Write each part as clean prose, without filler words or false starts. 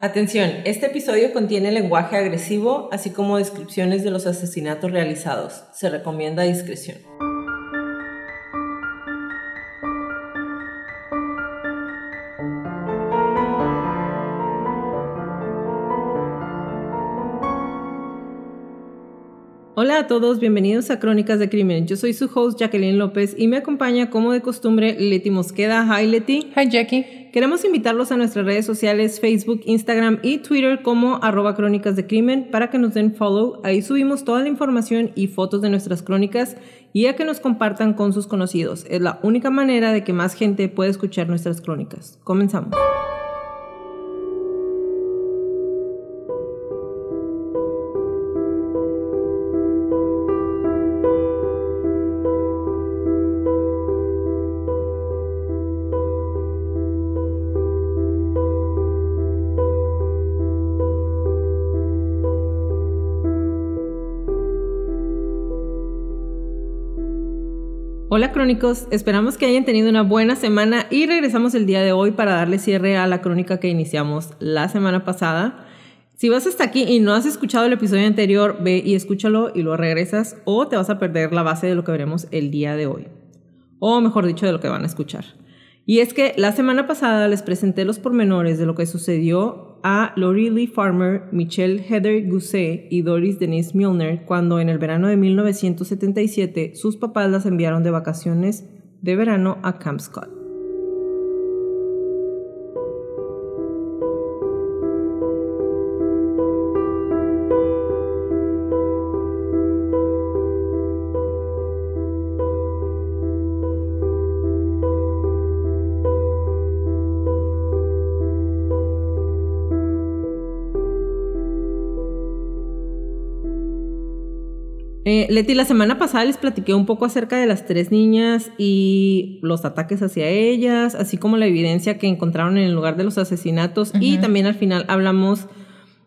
Atención, este episodio contiene lenguaje agresivo, así como descripciones de los asesinatos realizados. Se recomienda discreción. Hola a todos, bienvenidos a Crónicas de Crimen. Yo soy su host Jacqueline López y me acompaña como de costumbre Leti Mosqueda. Hi Leti. Hi Jackie. Queremos invitarlos a nuestras redes sociales, Facebook, Instagram y Twitter como @crónicasdecrimen para que nos den follow. Ahí subimos toda la información y fotos de nuestras crónicas y a que nos compartan con sus conocidos. Es la única manera de que más gente pueda escuchar nuestras crónicas. Comenzamos. Hola crónicos, esperamos que hayan tenido una buena semana y regresamos el día de hoy para darle cierre a la crónica que iniciamos la semana pasada. Si vas hasta aquí y no has escuchado el episodio anterior, ve y escúchalo y luego regresas o te vas a perder la base de lo que veremos el día de hoy. O mejor dicho, de lo que van a escuchar. Y es que la semana pasada les presenté los pormenores de lo que sucedió a Lori Lee Farmer, Michelle Heather Gousset y Doris Denise Milner cuando en el verano de 1977 sus papás las enviaron de vacaciones de verano a Camp Scott. Leti, la semana pasada les platiqué un poco acerca de las tres niñas y los ataques hacia ellas, así como la evidencia que encontraron en el lugar de los asesinatos. Uh-huh. Y también al final hablamos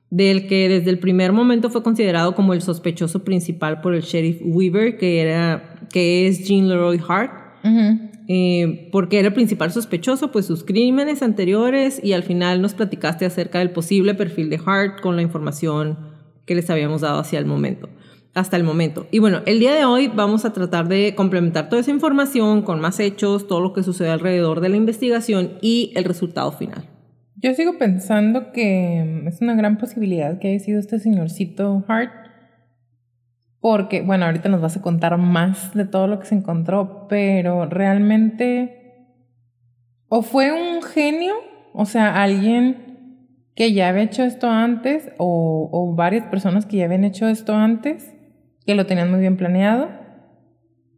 del que desde el primer momento fue considerado como el sospechoso principal por el Sheriff Weaver, que es Gene Leroy Hart. Uh-huh. Porque era el principal sospechoso, pues sus crímenes anteriores, y al final nos platicaste acerca del posible perfil de Hart con la información que les habíamos dado hasta el momento. Y bueno, el día de hoy vamos a tratar de complementar toda esa información con más hechos, todo lo que sucede alrededor de la investigación y el resultado final. Yo sigo pensando que es una gran posibilidad que haya sido este señorcito Hart, porque, bueno, ahorita nos vas a contar más de todo lo que se encontró, pero realmente o fue un genio, o sea, alguien que ya había hecho esto antes o varias personas que ya habían hecho esto antes, que lo tenían muy bien planeado,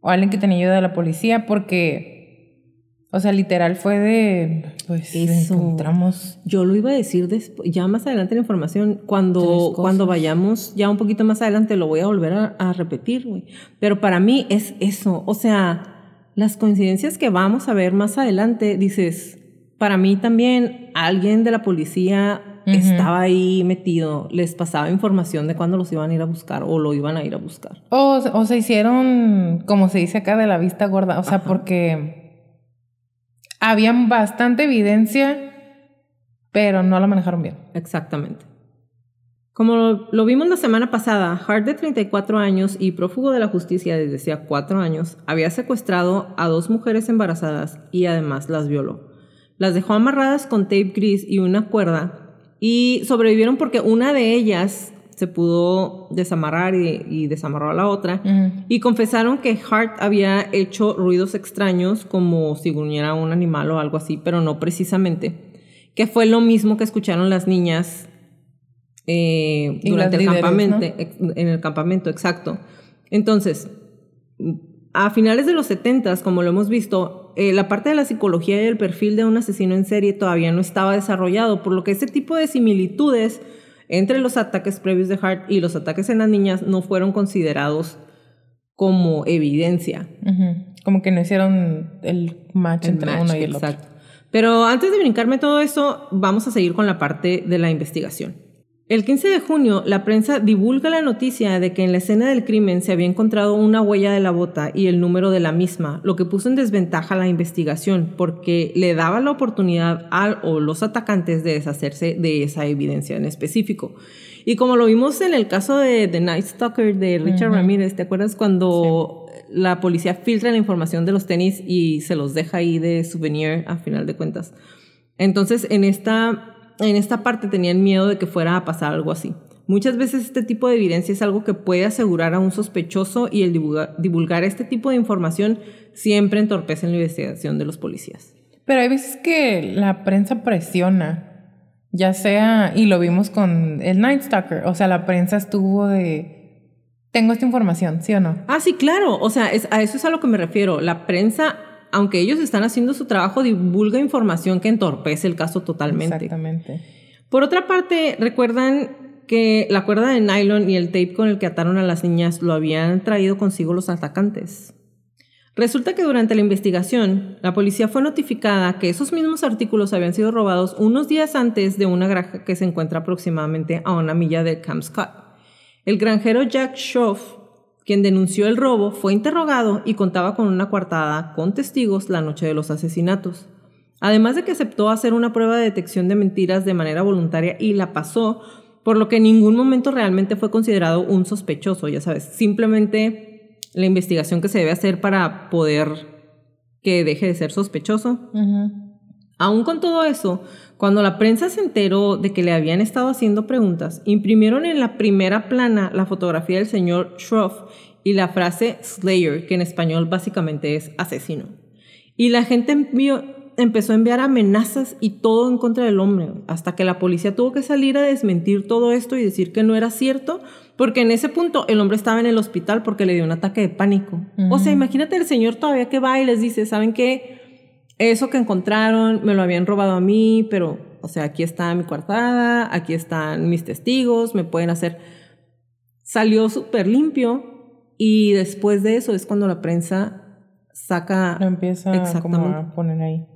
o alguien que tenía ayuda de la policía, porque, o sea, literal fue de, pues, eso. Encontramos... Yo lo iba a decir después, ya más adelante la información, cuando vayamos, ya un poquito más adelante lo voy a volver a repetir, güey. Pero para mí es eso, o sea, las coincidencias que vamos a ver más adelante, dices... Para mí también alguien de la policía uh-huh. estaba ahí metido, les pasaba información de cuándo los iban a ir a buscar o lo iban a ir a buscar. O se hicieron, como se dice acá, de la vista gorda, o sea, ajá. Porque había bastante evidencia, pero no la manejaron bien. Exactamente. Como lo vimos la semana pasada, Hart, de 34 años y prófugo de la justicia desde hacía 4 años, había secuestrado a 2 mujeres embarazadas y además las violó. Las dejó amarradas con tape gris y una cuerda y sobrevivieron porque una de ellas se pudo desamarrar y desamarró a la otra. Uh-huh. Y confesaron que Hart había hecho ruidos extraños como si gruñera un animal o algo así, pero no precisamente. Que fue lo mismo que escucharon las niñas durante el campamento. ¿No? En el campamento, exacto. Entonces, a finales de los 70s, como lo hemos visto... la parte de la psicología y el perfil de un asesino en serie todavía no estaba desarrollado, por lo que ese tipo de similitudes entre los ataques previos de Hart y los ataques en las niñas no fueron considerados como evidencia. Uh-huh. Como que no hicieron el match entre uno y el otro. Exacto. Pero antes de brincarme todo eso, vamos a seguir con la parte de la investigación. El 15 de junio, la prensa divulga la noticia de que en la escena del crimen se había encontrado una huella de la bota y el número de la misma, lo que puso en desventaja la investigación porque le daba la oportunidad al o los atacantes de deshacerse de esa evidencia en específico. Y como lo vimos en el caso de The Night Stalker de Richard Ramírez, ¿te acuerdas cuando la policía filtra la información de los tenis y se los deja ahí de souvenir a final de cuentas? Entonces, en esta parte tenían miedo de que fuera a pasar algo así. Muchas veces este tipo de evidencia es algo que puede asegurar a un sospechoso y el divulgar este tipo de información siempre entorpece en la investigación de los policías. Pero hay veces que la prensa presiona, ya sea, y lo vimos con el Night Stalker, o sea, la prensa estuvo de... Tengo esta información, ¿sí o no? Ah, sí, claro. O sea, a eso es a lo que me refiero. La prensa, aunque ellos están haciendo su trabajo, divulga información que entorpece el caso totalmente. Exactamente. Por otra parte, recuerdan que la cuerda de nylon y el tape con el que ataron a las niñas lo habían traído consigo los atacantes. Resulta que durante la investigación, la policía fue notificada que esos mismos artículos habían sido robados unos días antes de una granja que se encuentra aproximadamente a una milla de Camp Scott. El granjero Jack Schoff, quien denunció el robo, fue interrogado y contaba con una coartada con testigos la noche de los asesinatos. Además de que aceptó hacer una prueba de detección de mentiras de manera voluntaria y la pasó, por lo que en ningún momento realmente fue considerado un sospechoso, ya sabes, simplemente la investigación que se debe hacer para poder que deje de ser sospechoso. Aún con todo eso, cuando la prensa se enteró de que le habían estado haciendo preguntas, imprimieron en la primera plana la fotografía del señor Shroff y la frase Slayer, que en español básicamente es asesino. Y la gente empezó a enviar amenazas y todo en contra del hombre, hasta que la policía tuvo que salir a desmentir todo esto y decir que no era cierto, porque en ese punto el hombre estaba en el hospital porque le dio un ataque de pánico. O sea, imagínate el señor todavía que va y les dice, ¿saben qué? Eso que encontraron me lo habían robado a mí, pero, o sea, aquí está mi coartada, aquí están mis testigos, me pueden hacer... Salió súper limpio y después de eso es cuando la prensa saca... Lo empieza como a poner ahí.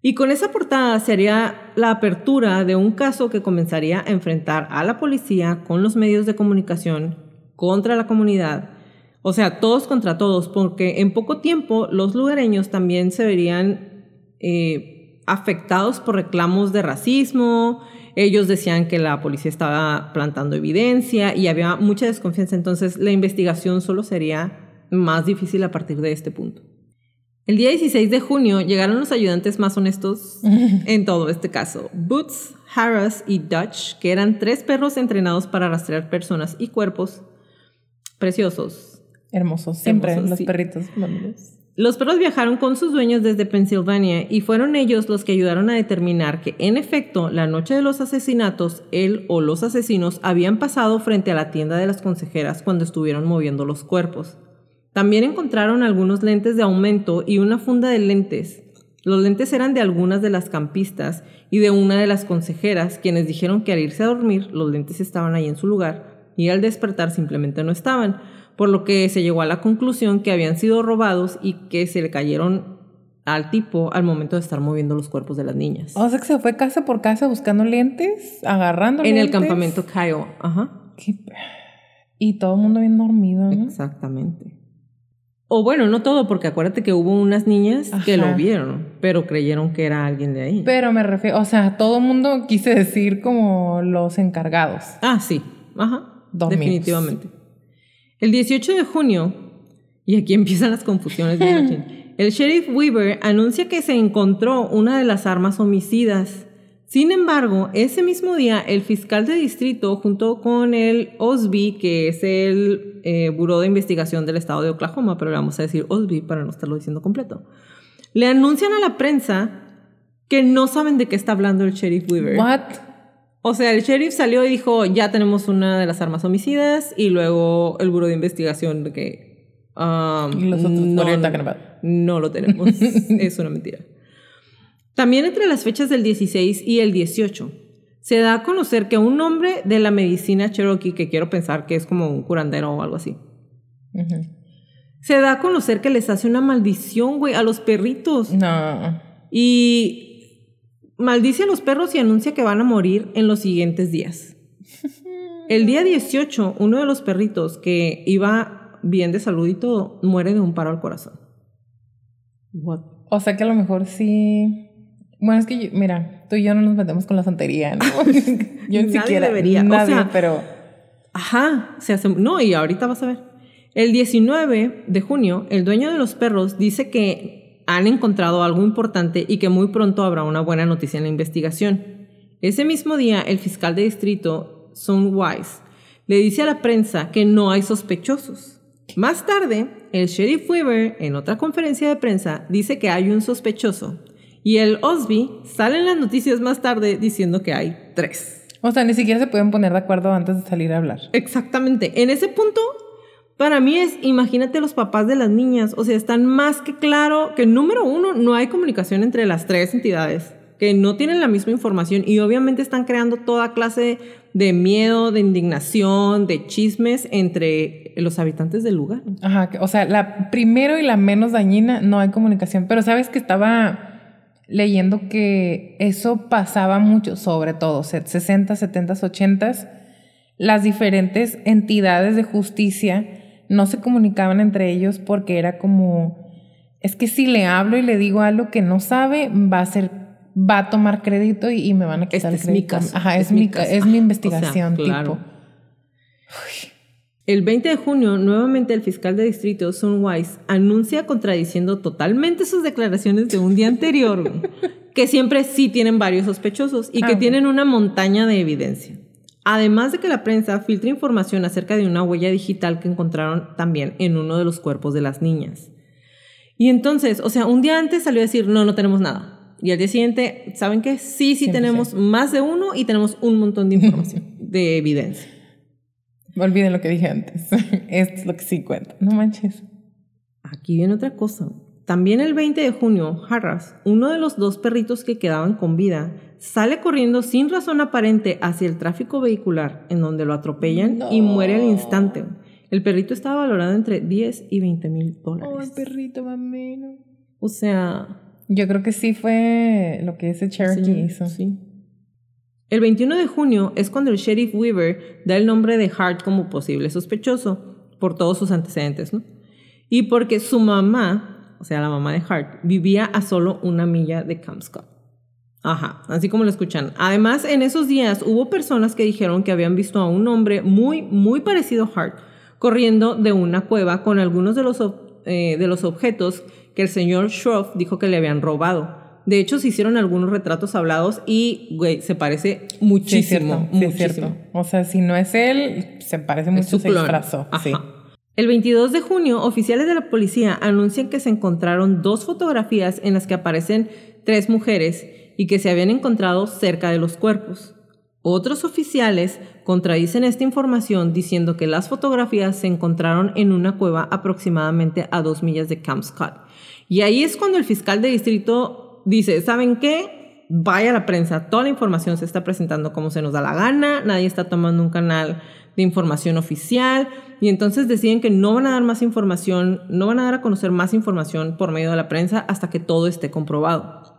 Y con esa portada sería la apertura de un caso que comenzaría a enfrentar a la policía con los medios de comunicación contra la comunidad. O sea, todos contra todos, porque en poco tiempo los lugareños también se verían afectados por reclamos de racismo. Ellos decían que la policía estaba plantando evidencia y había mucha desconfianza. Entonces, la investigación solo sería más difícil a partir de este punto. El día 16 de junio llegaron los ayudantes más honestos en todo este caso. Boots, Harris y Dutch, que eran 3 perros entrenados para rastrear personas y cuerpos preciosos. Hermosos, siempre hermosos, los perritos. Vamos. Los perros viajaron con sus dueños desde Pensilvania y fueron ellos los que ayudaron a determinar que, en efecto, la noche de los asesinatos, él o los asesinos habían pasado frente a la tienda de las consejeras cuando estuvieron moviendo los cuerpos. También encontraron algunos lentes de aumento y una funda de lentes. Los lentes eran de algunas de las campistas y de una de las consejeras, quienes dijeron que al irse a dormir, los lentes estaban ahí en su lugar y al despertar simplemente no estaban, por lo que se llegó a la conclusión que habían sido robados y que se le cayeron al tipo al momento de estar moviendo los cuerpos de las niñas. O sea, que se fue casa por casa buscando lentes, agarrando en lentes. En el campamento Kyle, ajá. Y todo el mundo bien dormido, ¿no? Exactamente. O bueno, no todo, porque acuérdate que hubo unas niñas que lo vieron, pero creyeron que era alguien de ahí. Pero me refiero, o sea, todo el mundo quise decir como los encargados. Ah, sí, ajá, dormidos. Definitivamente. El 18 de junio, y aquí empiezan las confusiones de Machine, el sheriff Weaver anuncia que se encontró una de las armas homicidas. Sin embargo, ese mismo día, el fiscal de distrito, junto con el OSBI, que es el Buró de Investigación del Estado de Oklahoma, pero le vamos a decir OSBI para no estarlo diciendo completo, le anuncian a la prensa que no saben de qué está hablando el sheriff Weaver. What? O sea, el sheriff salió y dijo, ya tenemos una de las armas homicidas, y luego el buró de investigación de que no lo tenemos. Es una mentira. También entre las fechas del 16 y el 18 se da a conocer que un hombre de la medicina Cherokee, que quiero pensar que es como un curandero o algo así, se da a conocer que les hace una maldición, güey, a los perritos. No. Y Maldice a los perros y anuncia que van a morir en los siguientes días. El día 18, uno de los perritos que iba bien de salud y todo, muere de un paro al corazón. What? O sea que a lo mejor sí... Bueno, es que, yo, mira, tú y yo no nos metemos con la santería, ¿no? Yo ni siquiera... Debería. Nadie, o sea, pero... Ajá, se hace... No, y ahorita vas a ver. El 19 de junio, el dueño de los perros dice que han encontrado algo importante y que muy pronto habrá una buena noticia en la investigación. Ese mismo día, el fiscal de distrito, Sung Wise, le dice a la prensa que no hay sospechosos. Más tarde, el Sheriff Weaver, en otra conferencia de prensa, dice que hay un sospechoso. Y el OSBI sale en las noticias más tarde diciendo que hay 3. O sea, ni siquiera se pueden poner de acuerdo antes de salir a hablar. Exactamente. En ese punto, para mí es, imagínate los papás de las niñas. O sea, están más que claro que, número uno, no hay comunicación entre las 3 entidades, que no tienen la misma información y obviamente están creando toda clase de miedo, de indignación, de chismes entre los habitantes del lugar. Ajá, o sea, la primero y la menos dañina, no hay comunicación. Pero sabes que estaba leyendo que eso pasaba mucho, sobre todo 60, 70, 80, las diferentes entidades de justicia no se comunicaban entre ellos porque era como, es que si le hablo y le digo algo que no sabe, va a tomar crédito y me van a quitar el crédito. Es mi caso. Ajá, es mi investigación, o sea, claro. Tipo. Uy. El 20 de junio, nuevamente el fiscal de distrito, Sun Wise, anuncia, contradiciendo totalmente sus declaraciones de un día anterior, que siempre sí tienen varios sospechosos y que tienen una montaña de evidencia. Además de que la prensa filtra información acerca de una huella digital que encontraron también en uno de los cuerpos de las niñas. Y entonces, o sea, un día antes salió a decir, no tenemos nada. Y al día siguiente, ¿saben qué? Sí tenemos más de uno y tenemos un montón de información, de evidencia. Olviden lo que dije antes. Esto es lo que sí cuenta. No manches. Aquí viene otra cosa. También el 20 de junio, Harris, uno de los 2 perritos que quedaban con vida, sale corriendo sin razón aparente hacia el tráfico vehicular, en donde lo atropellan y muere al instante. El perrito estaba valorado entre $10,000 y $20,000. Oh, el perrito más o menos. O sea... Yo creo que sí fue lo que ese Cherokee hizo. Sí. El 21 de junio es cuando el Sheriff Weaver da el nombre de Hart como posible sospechoso por todos sus antecedentes, ¿no? Y porque su mamá, o sea, la mamá de Hart, vivía a solo una milla de Camp Scott. Ajá, así como lo escuchan. Además, en esos días hubo personas que dijeron que habían visto a un hombre muy, muy parecido a Hart corriendo de una cueva con algunos de los objetos que el señor Schoff dijo que le habían robado. De hecho, se hicieron algunos retratos hablados y, güey, se parece muchísimo. Sí, es cierto. Muchísimo. O sea, si no es él, se parece mucho, se disfrazó. Sí. El 22 de junio, oficiales de la policía anuncian que se encontraron 2 fotografías en las que aparecen 3 mujeres y que se habían encontrado cerca de los cuerpos. Otros oficiales contradicen esta información diciendo que las fotografías se encontraron en una cueva aproximadamente a 2 millas de Camp Scott. Y ahí es cuando el fiscal de distrito dice, ¿saben qué? Vaya la prensa, toda la información se está presentando como se nos da la gana, nadie está tomando un canal de información oficial y entonces deciden que no van a dar más información, no van a dar a conocer más información por medio de la prensa hasta que todo esté comprobado.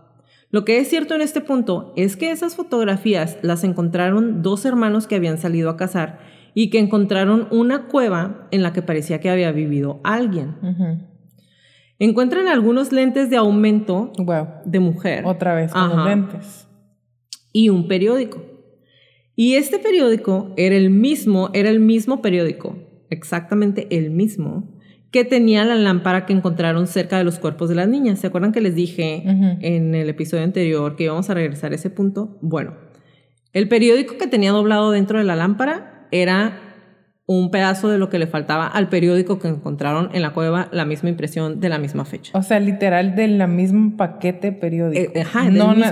Lo que es cierto en este punto es que esas fotografías las encontraron 2 hermanos que habían salido a cazar y que encontraron una cueva en la que parecía que había vivido alguien. Uh-huh. Encuentran algunos lentes de aumento de mujer. Otra vez con los lentes. Y un periódico. Y este periódico era el mismo periódico, exactamente el mismo, que tenía la lámpara que encontraron cerca de los cuerpos de las niñas. ¿Se acuerdan que les dije en el episodio anterior que íbamos a regresar a ese punto? Bueno, el periódico que tenía doblado dentro de la lámpara era un pedazo de lo que le faltaba al periódico que encontraron en la cueva, la misma impresión de la misma fecha. O sea, literal del mismo paquete periódico.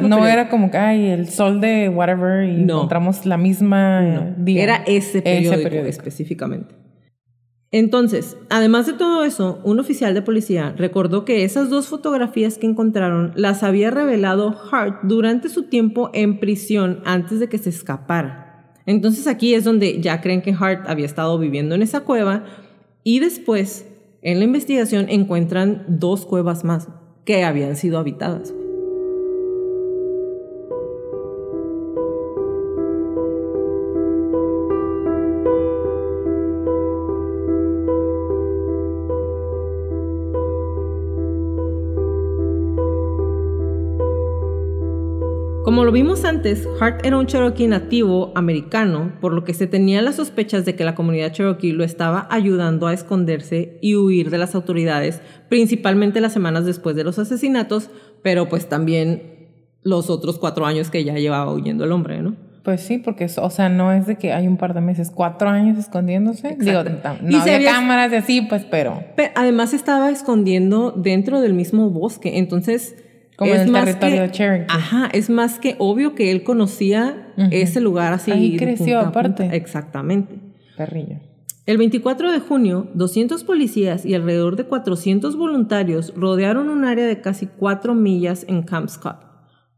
No era como que, ay, el sol de whatever y encontramos la misma día. Era ese periódico específicamente. Entonces, además de todo eso, un oficial de policía recordó que esas 2 fotografías que encontraron las había revelado Hart durante su tiempo en prisión antes de que se escapara. Entonces aquí es donde ya creen que Hart había estado viviendo en esa cueva y después en la investigación encuentran 2 cuevas más que habían sido habitadas. Como lo vimos antes, Hart era un Cherokee nativo americano, por lo que se tenían las sospechas de que la comunidad Cherokee lo estaba ayudando a esconderse y huir de las autoridades, principalmente las semanas después de los asesinatos, pero pues también los otros 4 años que ya llevaba huyendo el hombre, ¿no? Pues sí, porque, o sea, no es de que hay un par de meses, 4 años escondiéndose. Exacto. Digo, no había cámaras y así, pues, pero... Además estaba escondiendo dentro del mismo bosque, entonces... Como en el territorio de Cherokee. Ajá, es más que obvio que él conocía ese lugar así. Ahí creció aparte. Exactamente. Perrillo. El 24 de junio, 200 policías y alrededor de 400 voluntarios rodearon un área de casi 4 millas en Camp Scott.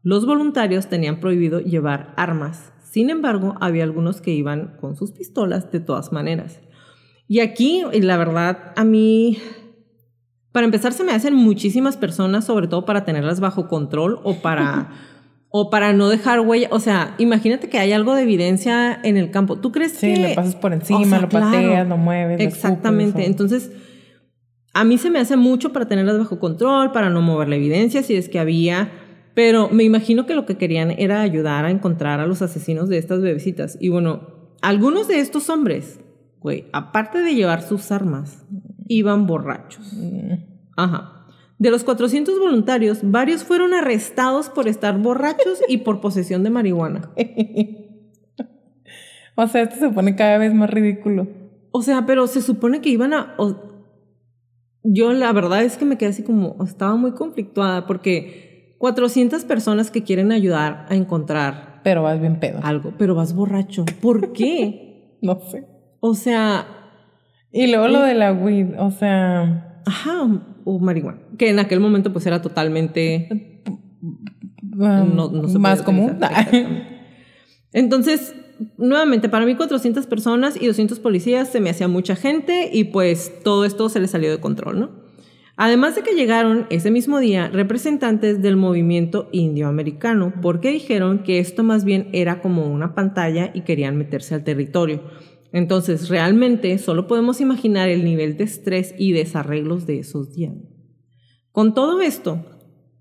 Los voluntarios tenían prohibido llevar armas. Sin embargo, había algunos que iban con sus pistolas de todas maneras. Y aquí, la verdad, a mí... Para empezar, se me hacen muchísimas personas, sobre todo para tenerlas bajo control o para, no dejar huella. O sea, imagínate que hay algo de evidencia en el campo. ¿Tú crees que...? Sí, le pasas por encima, o sea, lo pateas, claro, lo mueves. Exactamente. Lo entonces, a mí se me hace mucho para tenerlas bajo control, para no mover la evidencia, si es que había. Pero me imagino que lo que querían era ayudar a encontrar a los asesinos de estas bebecitas. Y bueno, algunos de estos hombres, güey, aparte de llevar sus armas... iban borrachos. Ajá. De los 400 voluntarios, varios fueron arrestados por estar borrachos y por posesión de marihuana. O sea, esto se pone cada vez más ridículo. O sea, pero se supone que iban a... Yo la verdad es que me quedé así como... Estaba muy conflictuada porque 400 personas que quieren ayudar a encontrar... Pero vas bien pedo. Algo, pero vas borracho. ¿Por qué? No sé. O sea... Y luego lo de la weed, o sea... Ajá, o marihuana. Que en aquel momento pues era totalmente... no se más común. Entonces, nuevamente, para mí 400 personas y 200 policías se me hacía mucha gente y pues todo esto se les salió de control, ¿no? Además de que llegaron ese mismo día representantes del movimiento indioamericano porque dijeron que esto más bien era como una pantalla y querían meterse al territorio. Entonces, realmente, solo podemos imaginar el nivel de estrés y desarreglos de esos días. Con todo esto,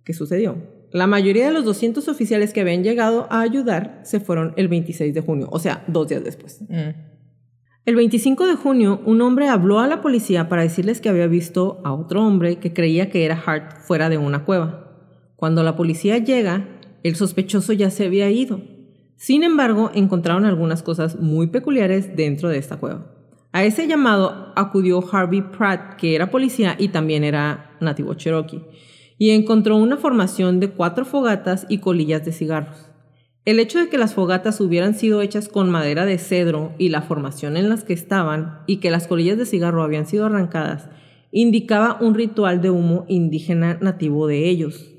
¿qué sucedió? La mayoría de los 200 oficiales que habían llegado a ayudar se fueron el 26 de junio, o sea, 2 días después. El 25 de junio, un hombre habló a la policía para decirles que había visto a otro hombre que creía que era Hart fuera de una cueva. Cuando la policía llega, el sospechoso ya se había ido. Sin embargo, encontraron algunas cosas muy peculiares dentro de esta cueva. A ese llamado acudió Harvey Pratt, que era policía y también era nativo cherokee, y encontró una formación de 4 fogatas y colillas de cigarros. El hecho de que las fogatas hubieran sido hechas con madera de cedro y la formación en las que estaban, y que las colillas de cigarro habían sido arrancadas, indicaba un ritual de humo indígena nativo de ellos.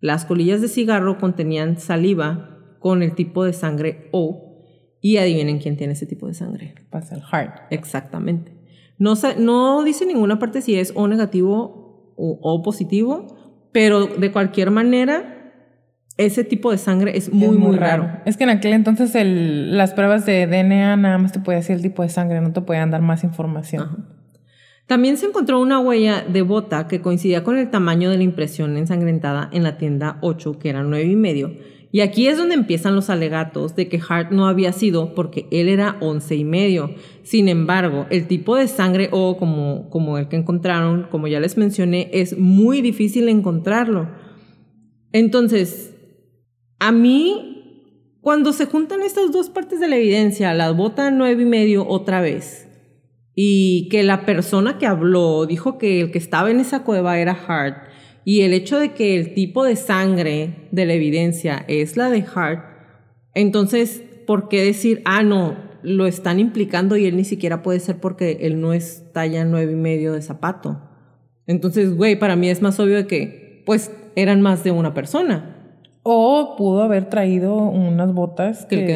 Las colillas de cigarro contenían saliva, con el tipo de sangre O, y adivinen quién tiene ese tipo de sangre. Pasa el Hart. Exactamente. No dice ninguna parte si es O negativo o O positivo, pero de cualquier manera, ese tipo de sangre es muy raro. Es que en aquel entonces las pruebas de DNA nada más te podía decir el tipo de sangre, no te podían dar más información. Ajá. También se encontró una huella de bota que coincidía con el tamaño de la impresión ensangrentada en la tienda 8, que era 9.5. Y aquí es donde empiezan los alegatos de que Hart no había sido porque él era 11.5. Sin embargo, el tipo de sangre O, como el que encontraron, como ya les mencioné, es muy difícil encontrarlo. Entonces, a mí, cuando se juntan estas dos partes de la evidencia, la bota 9.5 otra vez, y que la persona que habló dijo que el que estaba en esa cueva era Hart, y el hecho de que el tipo de sangre de la evidencia es la de Hart, entonces, ¿por qué decir, no, lo están implicando y él ni siquiera puede ser porque él no es talla 9.5 de zapato? Entonces, güey, para mí es más obvio de que, pues, eran más de una persona. O pudo haber traído unas botas que le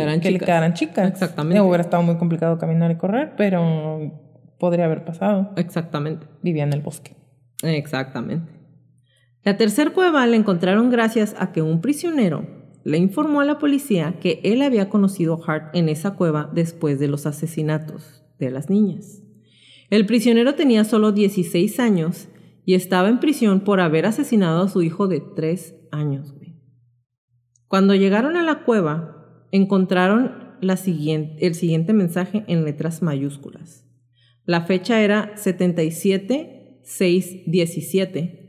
quedaran chicas. Exactamente. Hubiera estado muy complicado caminar y correr, pero podría haber pasado. Exactamente. Vivía en el bosque. Exactamente. La tercer cueva la encontraron gracias a que un prisionero le informó a la policía que él había conocido a Hart en esa cueva después de los asesinatos de las niñas. El prisionero tenía solo 16 años y estaba en prisión por haber asesinado a su hijo de 3 años. Cuando llegaron a la cueva, encontraron el siguiente mensaje en letras mayúsculas. La fecha era 77-6-17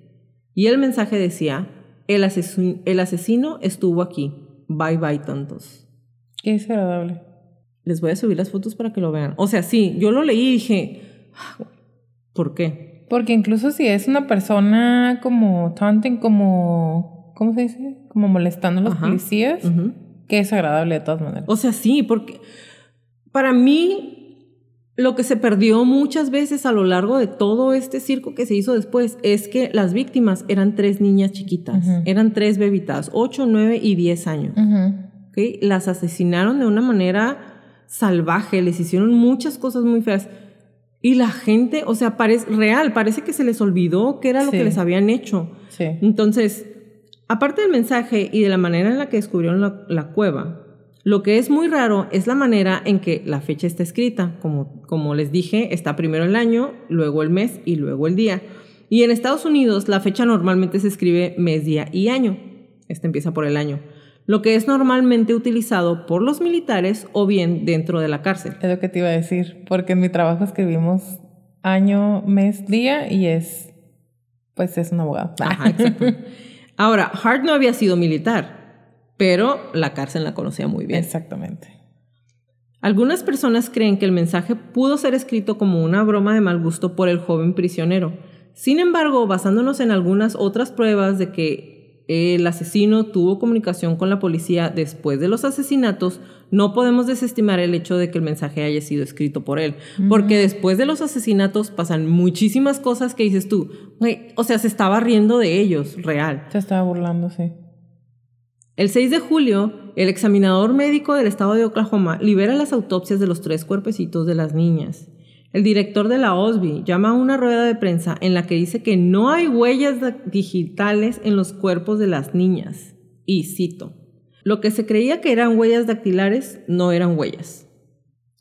y el mensaje decía: el asesino estuvo aquí. Bye bye, tontos. Qué desagradable. Les voy a subir las fotos para que lo vean. O sea, sí, yo lo leí y dije, ¿por qué? Porque incluso si es una persona como taunting, como, ¿cómo se dice? Como molestando a los policías. Uh-huh. Qué desagradable de todas maneras. O sea, sí, porque para mí lo que se perdió muchas veces a lo largo de todo este circo que se hizo después es que las víctimas eran 3 niñas chiquitas. Uh-huh. Eran 3 bebitas, 8, 9 y 10 años. Uh-huh. ¿Okay? Las asesinaron de una manera salvaje, les hicieron muchas cosas muy feas y la gente, o sea, parece que se les olvidó qué era lo que les habían hecho. Sí. Entonces, aparte del mensaje y de la manera en la que descubrieron la cueva, lo que es muy raro es la manera en que la fecha está escrita. Como les dije, está primero el año, luego el mes y luego el día. Y en Estados Unidos la fecha normalmente se escribe mes, día y año. Esta empieza por el año, lo que es normalmente utilizado por los militares o bien dentro de la cárcel. Es lo que te iba a decir, porque en mi trabajo escribimos año, mes, día y es un abogado. Ajá, exacto. Ahora, Hart no había sido militar, pero la cárcel la conocía muy bien. Exactamente. Algunas personas creen que el mensaje pudo ser escrito como una broma de mal gusto por el joven prisionero. Sin embargo, basándonos en algunas otras pruebas de que el asesino tuvo comunicación con la policía después de los asesinatos, no podemos desestimar el hecho de que el mensaje haya sido escrito por él. Uh-huh. Porque después de los asesinatos pasan muchísimas cosas que dices tú, o sea, se estaba riendo de ellos, real. Se estaba burlando, sí. El 6 de julio, el examinador médico del estado de Oklahoma libera las autopsias de los 3 cuerpecitos de las niñas. El director de la OSBI llama a una rueda de prensa en la que dice que no hay huellas digitales en los cuerpos de las niñas. Y cito: lo que se creía que eran huellas dactilares no eran huellas.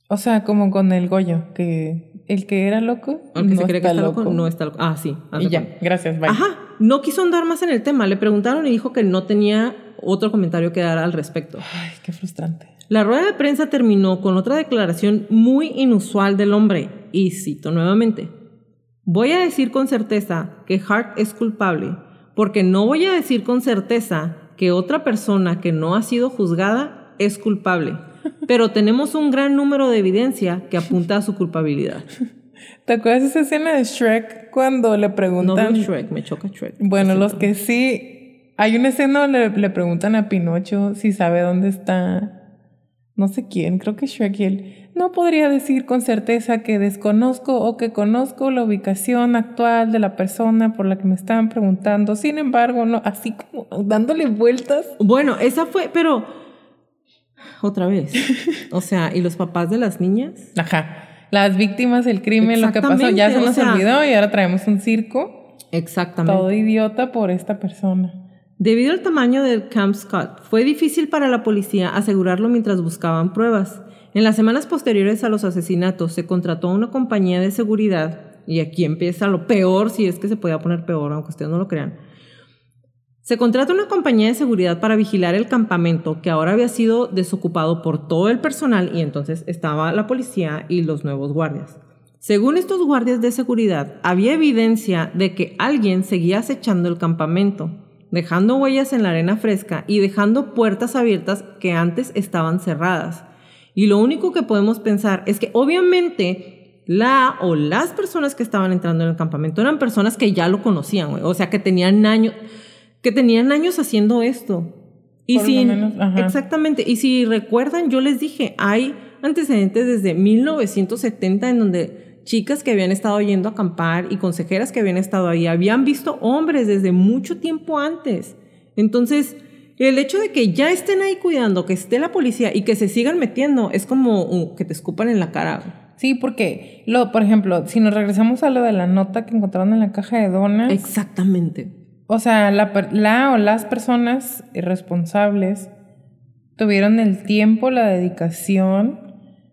O sea, como con el Goyo, que el que era loco, aunque no se cree que está loco, no está loco. Ah, sí. Y ya, cuenta. Gracias, bye. Ajá, no quiso andar más en el tema. Le preguntaron y dijo que no tenía otro comentario que dar al respecto. Ay, qué frustrante. La rueda de prensa terminó con otra declaración muy inusual del hombre. Y cito nuevamente: voy a decir con certeza que Hart es culpable, porque no voy a decir con certeza que otra persona que no ha sido juzgada es culpable, pero tenemos un gran número de evidencia que apunta a su culpabilidad. ¿Te acuerdas de esa escena de Shrek cuando le preguntan? No veo Shrek, me choca Shrek. Bueno, los que sí, hay una escena donde le preguntan a Pinocho si sabe dónde está no sé quién, creo que Shrek, y él: no podría decir con certeza que desconozco o que conozco la ubicación actual de la persona por la que me estaban preguntando. Sin embargo, no, así como dándole vueltas. Bueno, esa fue, pero otra vez. O sea, ¿y los papás de las niñas? Ajá. Las víctimas del crimen, lo que pasó, ya se nos olvidó y ahora traemos un circo. Exactamente. Todo idiota por esta persona. Debido al tamaño del Camp Scott, fue difícil para la policía asegurarlo mientras buscaban pruebas. En las semanas posteriores a los asesinatos se contrató a una compañía de seguridad, y aquí empieza lo peor, si es que se podía poner peor, aunque ustedes no lo crean. Se contrata una compañía de seguridad para vigilar el campamento, que ahora había sido desocupado por todo el personal, y entonces estaba la policía y los nuevos guardias. Según estos guardias de seguridad, había evidencia de que alguien seguía acechando el campamento, dejando huellas en la arena fresca y dejando puertas abiertas que antes estaban cerradas. Y lo único que podemos pensar es que obviamente las personas que estaban entrando en el campamento eran personas que ya lo conocían, güey. O sea, que tenían años haciendo esto. Y por lo menos, ajá. Exactamente. Y si recuerdan, yo les dije, hay antecedentes desde 1970 en donde chicas que habían estado yendo a acampar y consejeras que habían estado ahí habían visto hombres desde mucho tiempo antes. Entonces, el hecho de que ya estén ahí cuidando, que esté la policía y que se sigan metiendo, es como que te escupan en la cara. Sí, porque, por ejemplo, si nos regresamos a lo de la nota que encontraron en la caja de donas. Exactamente. O sea, las personas responsables tuvieron el tiempo, la dedicación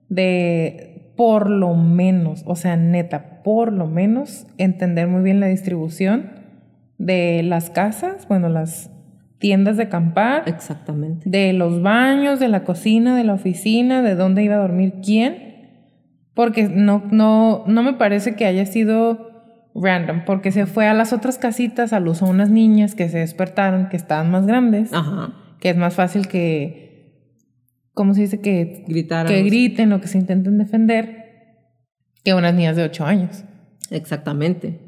de... por lo menos, o sea, neta, por lo menos entender muy bien la distribución de las casas, bueno, las tiendas de acampar. Exactamente. De los baños, de la cocina, de la oficina, de dónde iba a dormir quién. Porque no me parece que haya sido random, porque se fue a las otras casitas a luz a unas niñas que se despertaron, que estaban más grandes. Ajá. Que es más fácil que, ¿cómo se dice? Que gritaran, que griten o que se intenten defender, que unas niñas de 8 años. Exactamente.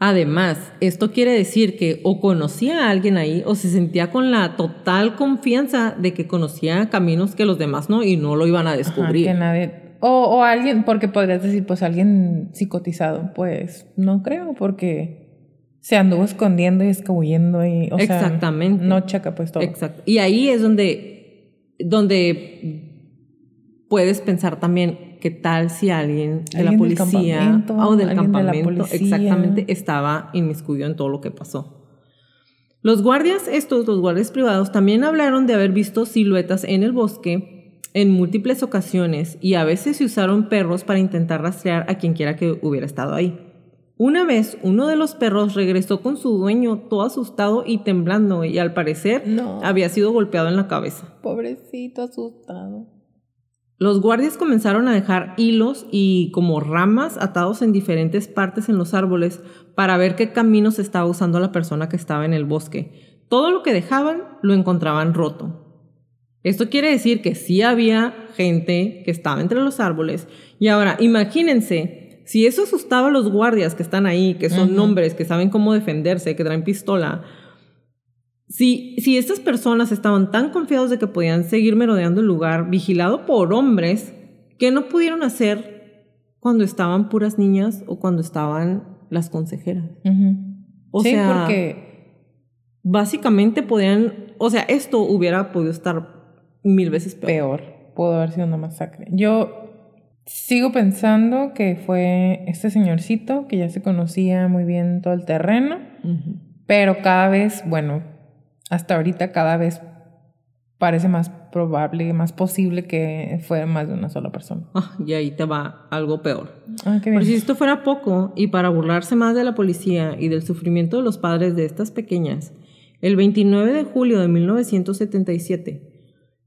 Además, esto quiere decir que o conocía a alguien ahí o se sentía con la total confianza de que conocía caminos que los demás no y no lo iban a descubrir. Ajá, que nadie... O alguien, porque podrías decir, pues alguien psicotizado, pues no creo, porque se anduvo escondiendo y escabullendo y, o exactamente, sea, no checa pues todo. Exacto. Y ahí es donde puedes pensar también qué tal si alguien de la policía o del campamento exactamente estaba inmiscuido en todo lo que pasó. Los guardias privados también hablaron de haber visto siluetas en el bosque en múltiples ocasiones, y a veces se usaron perros para intentar rastrear a quienquiera que hubiera estado ahí. Una vez, uno de los perros regresó con su dueño todo asustado y temblando, y al parecer había sido golpeado en la cabeza. Pobrecito, asustado. Los guardias comenzaron a dejar hilos y como ramas atados en diferentes partes en los árboles para ver qué caminos estaba usando la persona que estaba en el bosque. Todo lo que dejaban lo encontraban roto. Esto quiere decir que sí había gente que estaba entre los árboles. Y ahora, imagínense, si eso asustaba a los guardias que están ahí, que son hombres, que saben cómo defenderse, que traen pistola. Si estas personas estaban tan confiados de que podían seguir merodeando el lugar, vigilado por hombres, ¿qué no pudieron hacer cuando estaban puras niñas o cuando estaban las consejeras? Uh-huh. O sea, porque básicamente podían... O sea, esto hubiera podido estar... 1000 veces peor. Pudo haber sido una masacre. Yo sigo pensando que fue este señorcito que ya se conocía muy bien todo el terreno, pero cada vez, bueno, hasta ahorita cada vez parece más probable, más posible que fue más de una sola persona. Y ahí te va algo peor. Qué bien. Por si esto fuera poco, y para burlarse más de la policía y del sufrimiento de los padres de estas pequeñas, el 29 de julio de 1977...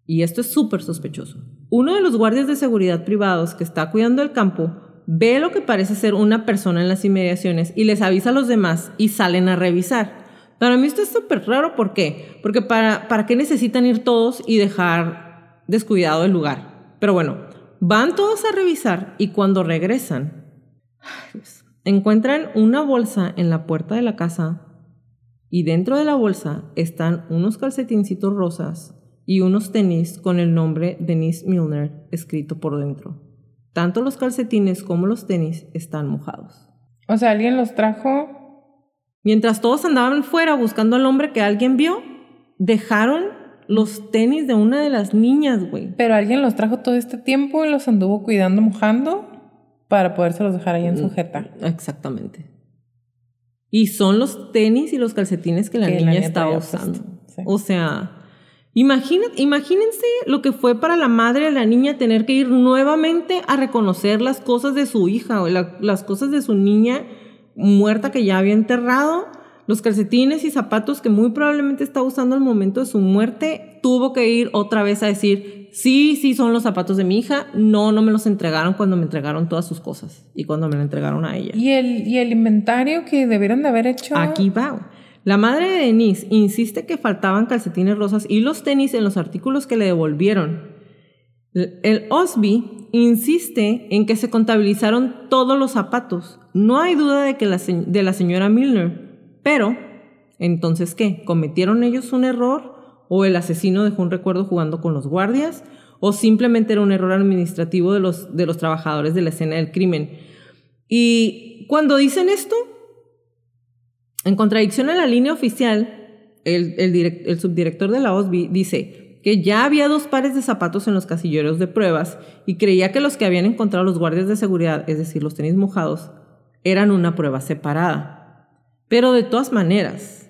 y esto es súper sospechoso, uno de los guardias de seguridad privados que está cuidando el campo ve lo que parece ser una persona en las inmediaciones y les avisa a los demás y salen a revisar. Para mí esto es súper raro. ¿Por qué? Porque ¿para qué necesitan ir todos y dejar descuidado el lugar? Pero bueno, van todos a revisar y cuando regresan encuentran una bolsa en la puerta de la casa y dentro de la bolsa están unos calcetincitos rosas y unos tenis con el nombre Denise Milner escrito por dentro. Tanto los calcetines como los tenis están mojados. O sea, alguien los trajo. Mientras todos andaban fuera buscando al hombre que alguien vio, dejaron los tenis de una de las niñas, güey. Pero alguien los trajo todo este tiempo y los anduvo cuidando, mojando, para podérselos dejar ahí en su jeta. Exactamente. Y son los tenis y los calcetines que la niña estaba usando. Sí. O sea... Imagínense lo que fue para la madre de la niña tener que ir nuevamente a reconocer las cosas de su hija o las cosas de su niña muerta que ya había enterrado, los calcetines y zapatos que muy probablemente estaba usando al momento de su muerte. Tuvo que ir otra vez a decir, sí, son los zapatos de mi hija, no me los entregaron cuando me entregaron todas sus cosas y cuando me lo entregaron a ella. ¿Y el inventario que debieron de haber hecho? Aquí va. La madre de Denise insiste que faltaban calcetines rosas y los tenis en los artículos que le devolvieron. El OSBI insiste en que se contabilizaron todos los zapatos. No hay duda de que de la señora Milner. Pero, ¿entonces qué? ¿Cometieron ellos un error? ¿O el asesino dejó un recuerdo jugando con los guardias? ¿O simplemente era un error administrativo de los trabajadores de la escena del crimen? Y cuando dicen esto... En contradicción a la línea oficial, el subdirector de la OSBI dice que ya había 2 pares de zapatos en los casilleros de pruebas y creía que los que habían encontrado los guardias de seguridad, es decir, los tenis mojados, eran una prueba separada. Pero de todas maneras,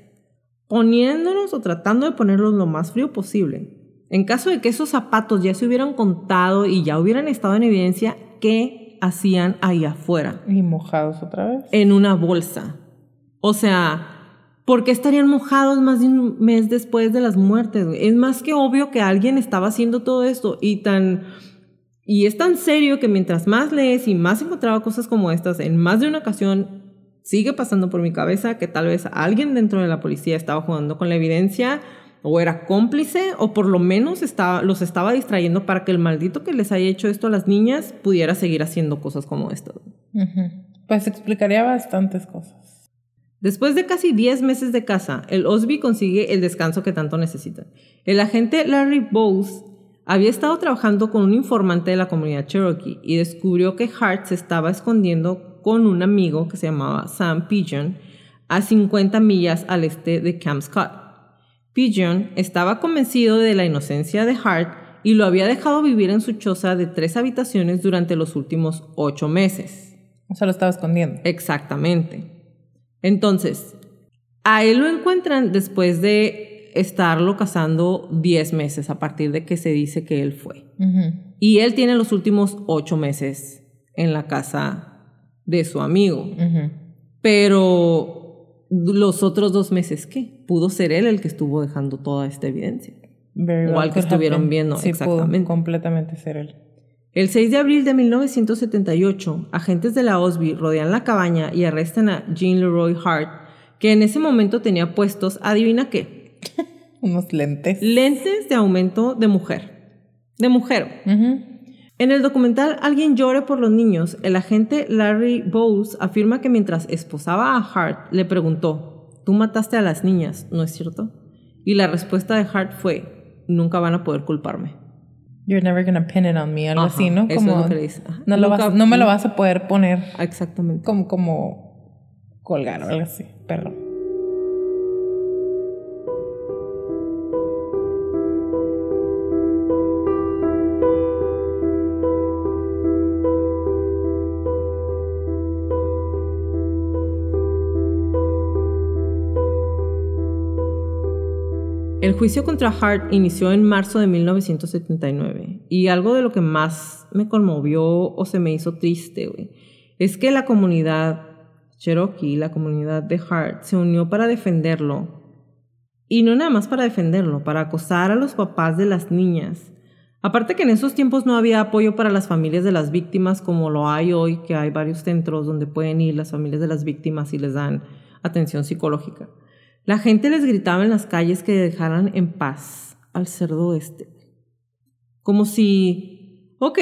poniéndonos o tratando de ponerlos lo más frío posible, en caso de que esos zapatos ya se hubieran contado y ya hubieran estado en evidencia, ¿qué hacían ahí afuera? Y mojados otra vez. En una bolsa. O sea, ¿Por qué estarían mojados más de un mes después de las muertes? Es más que obvio que alguien estaba haciendo todo esto y es tan serio que mientras más lees y más encontraba cosas como estas, en más de una ocasión sigue pasando por mi cabeza que tal vez alguien dentro de la policía estaba jugando con la evidencia o era cómplice o por lo menos los estaba distrayendo para que el maldito que les haya hecho esto a las niñas pudiera seguir haciendo cosas como estas. Uh-huh. Pues explicaría bastantes cosas. Después de casi 10 meses de casa, el OSBI consigue el descanso que tanto necesita. El agente Larry Bowles había estado trabajando con un informante de la comunidad Cherokee y descubrió que Hart se estaba escondiendo con un amigo que se llamaba Sam Pigeon a 50 millas al este de Camp Scott. Pigeon estaba convencido de la inocencia de Hart y lo había dejado vivir en su choza de 3 habitaciones durante los últimos 8 meses. O sea, lo estaba escondiendo. Exactamente. Entonces, a él lo encuentran después de estarlo cazando 10 meses a partir de que se dice que él fue. Uh-huh. Y él tiene los últimos 8 meses en la casa de su amigo. Uh-huh. Pero los otros 2 meses, ¿qué? Pudo ser él el que estuvo dejando toda esta evidencia. Very o al que estuvieron happen. Viendo, sí, exactamente. Pudo completamente ser él. El 6 de abril de 1978, agentes de la OSBI rodean la cabaña y arrestan a Gene Leroy Hart, que en ese momento tenía puestos, ¿adivina qué? Unos lentes. Lentes de aumento de mujer. De mujer. Uh-huh. En el documental Alguien Llore por los Niños, el agente Larry Bowles afirma que mientras esposaba a Hart, le preguntó, ¿tú mataste a las niñas, no es cierto? Y la respuesta de Hart fue, nunca van a poder culparme. You're never gonna pin it on me, algo así, ¿no? Como, eso es lo que le dice. No, no me lo vas a poder poner. Exactamente. Como colgar o algo así, perdón. El juicio contra Hart inició en marzo de 1979 y algo de lo que más me conmovió o se me hizo triste, es que la comunidad Cherokee, la comunidad de Hart, se unió para defenderlo y no nada más para defenderlo, para acosar a los papás de las niñas. Aparte que en esos tiempos no había apoyo para las familias de las víctimas como lo hay hoy, que hay varios centros donde pueden ir las familias de las víctimas y les dan atención psicológica. La gente les gritaba en las calles que dejaran en paz al cerdo este. Como si, ok,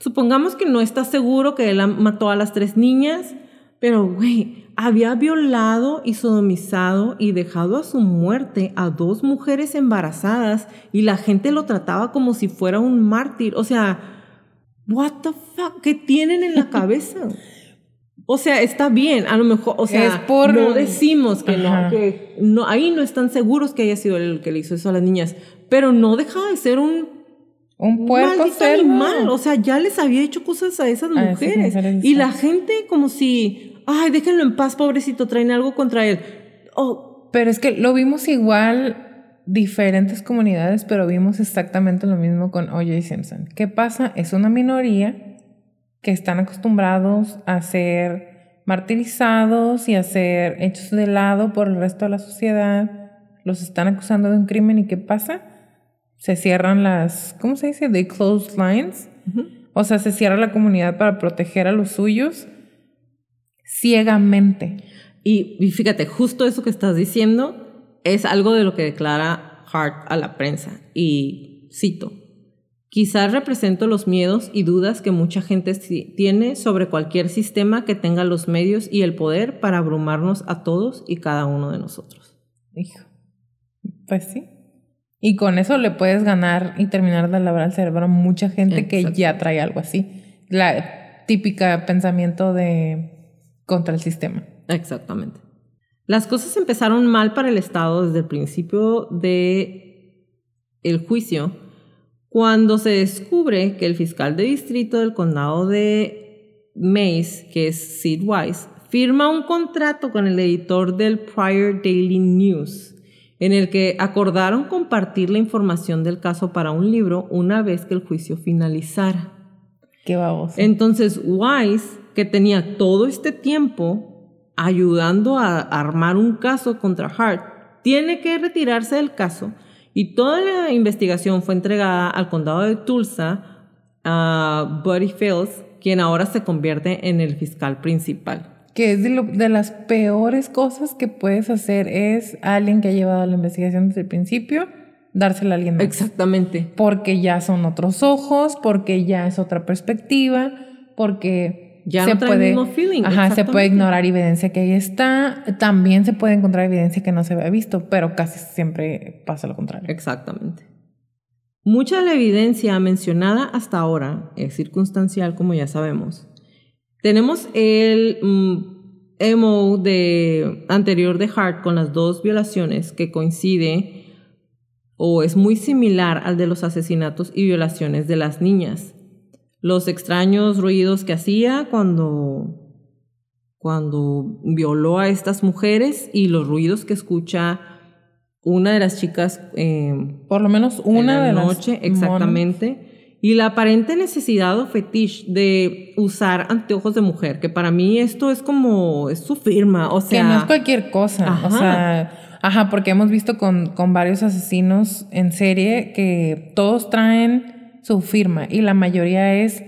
supongamos que no estás seguro que él mató a las 3 niñas, pero güey, había violado y sodomizado y dejado a su muerte a 2 mujeres embarazadas y la gente lo trataba como si fuera un mártir. O sea, what the fuck, ¿qué tienen en la cabeza? O sea, está bien, a lo mejor, o sea, es por... no decimos que no, que no, ahí no están seguros que haya sido el que le hizo eso a las niñas, pero no dejaba de ser un puerco animal, o sea, ya les había hecho cosas a esas mujeres, y la gente como si, ay, déjenlo en paz, pobrecito, traen algo contra él. Oh. Pero es que lo vimos igual diferentes comunidades, pero vimos exactamente lo mismo con O.J. Simpson. ¿Qué pasa? Es una minoría que están acostumbrados a ser martirizados y a ser hechos de lado por el resto de la sociedad. Los están acusando de un crimen y ¿qué pasa? Se cierran las, ¿cómo se dice? The closed lines. Uh-huh. O sea, se cierra la comunidad para proteger a los suyos ciegamente. Y fíjate, justo eso que estás diciendo es algo de lo que declara Hart a la prensa. Y cito: quizás represento los miedos y dudas que mucha gente tiene sobre cualquier sistema que tenga los medios y el poder para abrumarnos a todos y cada uno de nosotros. Hijo, pues sí. Y con eso le puedes ganar y terminar de lavar el cerebro a mucha gente. Exacto. Que ya trae algo así. La típica pensamiento de contra el sistema. Exactamente. Las cosas empezaron mal para el Estado desde el principio del juicio, cuando se descubre que el fiscal de distrito del condado de Mace, que es Sid Wise, firma un contrato con el editor del Prior Daily News, en el que acordaron compartir la información del caso para un libro una vez que el juicio finalizara. ¡Qué baboso! Entonces Wise, que tenía todo este tiempo, ayudando a armar un caso contra Hart, tiene que retirarse del caso y toda la investigación fue entregada al condado de Tulsa a Buddy Fields, quien ahora se convierte en el fiscal principal. Que es de las peores cosas que puedes hacer es a alguien que ha llevado la investigación desde el principio, dársela a alguien más. Exactamente. Porque ya son otros ojos, porque ya es otra perspectiva, porque ya se no trae puede, el mismo feeling. Ajá, se puede ignorar evidencia que ahí está. También se puede encontrar evidencia que no se había visto, pero casi siempre pasa lo contrario. Exactamente. Mucha de la evidencia mencionada hasta ahora es circunstancial, como ya sabemos. Tenemos el MO anterior de Hart con las dos violaciones que coincide o es muy similar al de los asesinatos y violaciones de las niñas. Los extraños ruidos que hacía cuando violó a estas mujeres y los ruidos que escucha una de las chicas por lo menos una de la noche, exactamente. Monos. Y la aparente necesidad o fetiche de usar anteojos de mujer, que para mí esto es como, es su firma, o sea... Que no es cualquier cosa, ajá. O sea, ajá, porque hemos visto con varios asesinos en serie que todos traen su firma y la mayoría es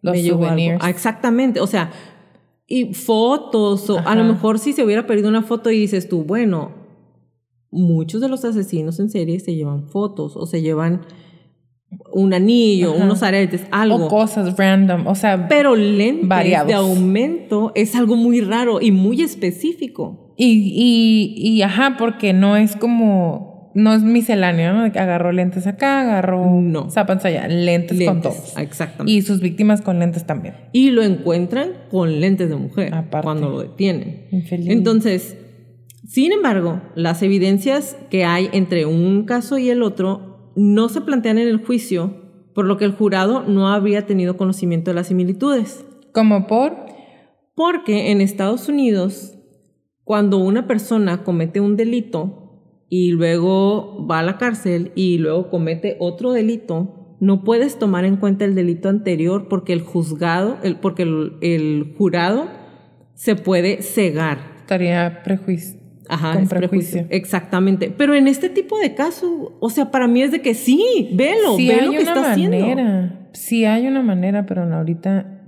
los souvenirs. Ah, exactamente, o sea, y fotos, o a lo mejor si se hubiera perdido una foto y dices tú, bueno, muchos de los asesinos en serie se llevan fotos o se llevan... un anillo, ajá, unos aretes, algo. O cosas random, o sea, pero lentes variados de aumento es algo muy raro y muy específico. Y ajá, porque no es como, no es misceláneo, ¿no? Agarró lentes acá, agarró zapatos allá, lentes con todos. Exactamente. Y sus víctimas con lentes también. Y lo encuentran con lentes de mujer, aparte, cuando lo detienen. Infeliz. Entonces, sin embargo, las evidencias que hay entre un caso y el otro no se plantean en el juicio, por lo que el jurado no habría tenido conocimiento de las similitudes. ¿Cómo por? Porque en Estados Unidos, cuando una persona comete un delito y luego va a la cárcel y luego comete otro delito, no puedes tomar en cuenta el delito anterior porque el jurado se puede cegar. Estaría prejuicio. Ajá, con prejuicio. Exactamente. Pero en este tipo de casos, o sea, para mí es de que sí, ve lo que está haciendo. Sí hay una manera, pero ahorita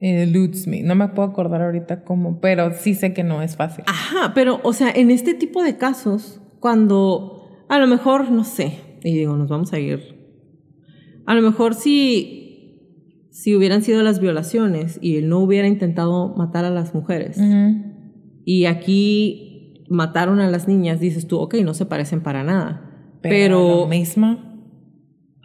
eludes me. No me puedo acordar ahorita cómo, pero sí sé que no es fácil. Ajá, pero, o sea, en este tipo de casos, cuando a lo mejor, no sé, y digo, nos vamos a ir. A lo mejor si hubieran sido las violaciones y él no hubiera intentado matar a las mujeres, uh-huh, y aquí... mataron a las niñas, dices tú, ok, no se parecen para nada. Pero misma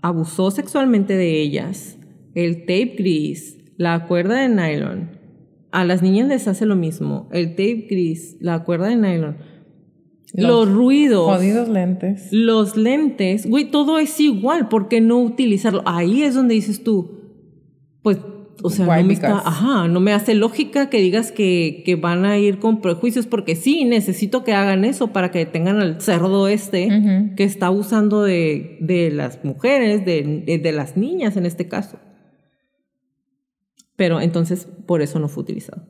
abusó sexualmente de ellas, el tape gris, la cuerda de nylon. A las niñas les hace lo mismo, el tape gris, la cuerda de nylon. Los ruidos. Jodidos lentes. Los lentes, güey, todo es igual, ¿por qué no utilizarlo? Ahí es donde dices tú, pues... O sea, no me hace lógica que digas que van a ir con prejuicios porque sí, necesito que hagan eso para que tengan al cerdo uh-huh, que está abusando de las mujeres, de las niñas en este caso. Pero entonces, por eso no fue utilizado.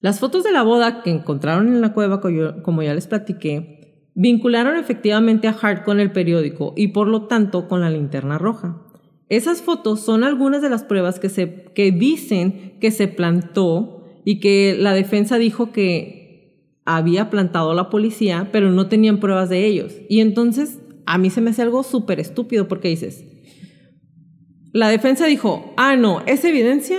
Las fotos de la boda que encontraron en la cueva, como ya les platiqué, vincularon efectivamente a Hart con el periódico y por lo tanto con la linterna roja. Esas fotos son algunas de las pruebas que dicen que se plantó y que la defensa dijo que había plantado la policía, pero no tenían pruebas de ellos. Y entonces a mí se me hace algo súper estúpido porque dices, la defensa dijo, no, esa evidencia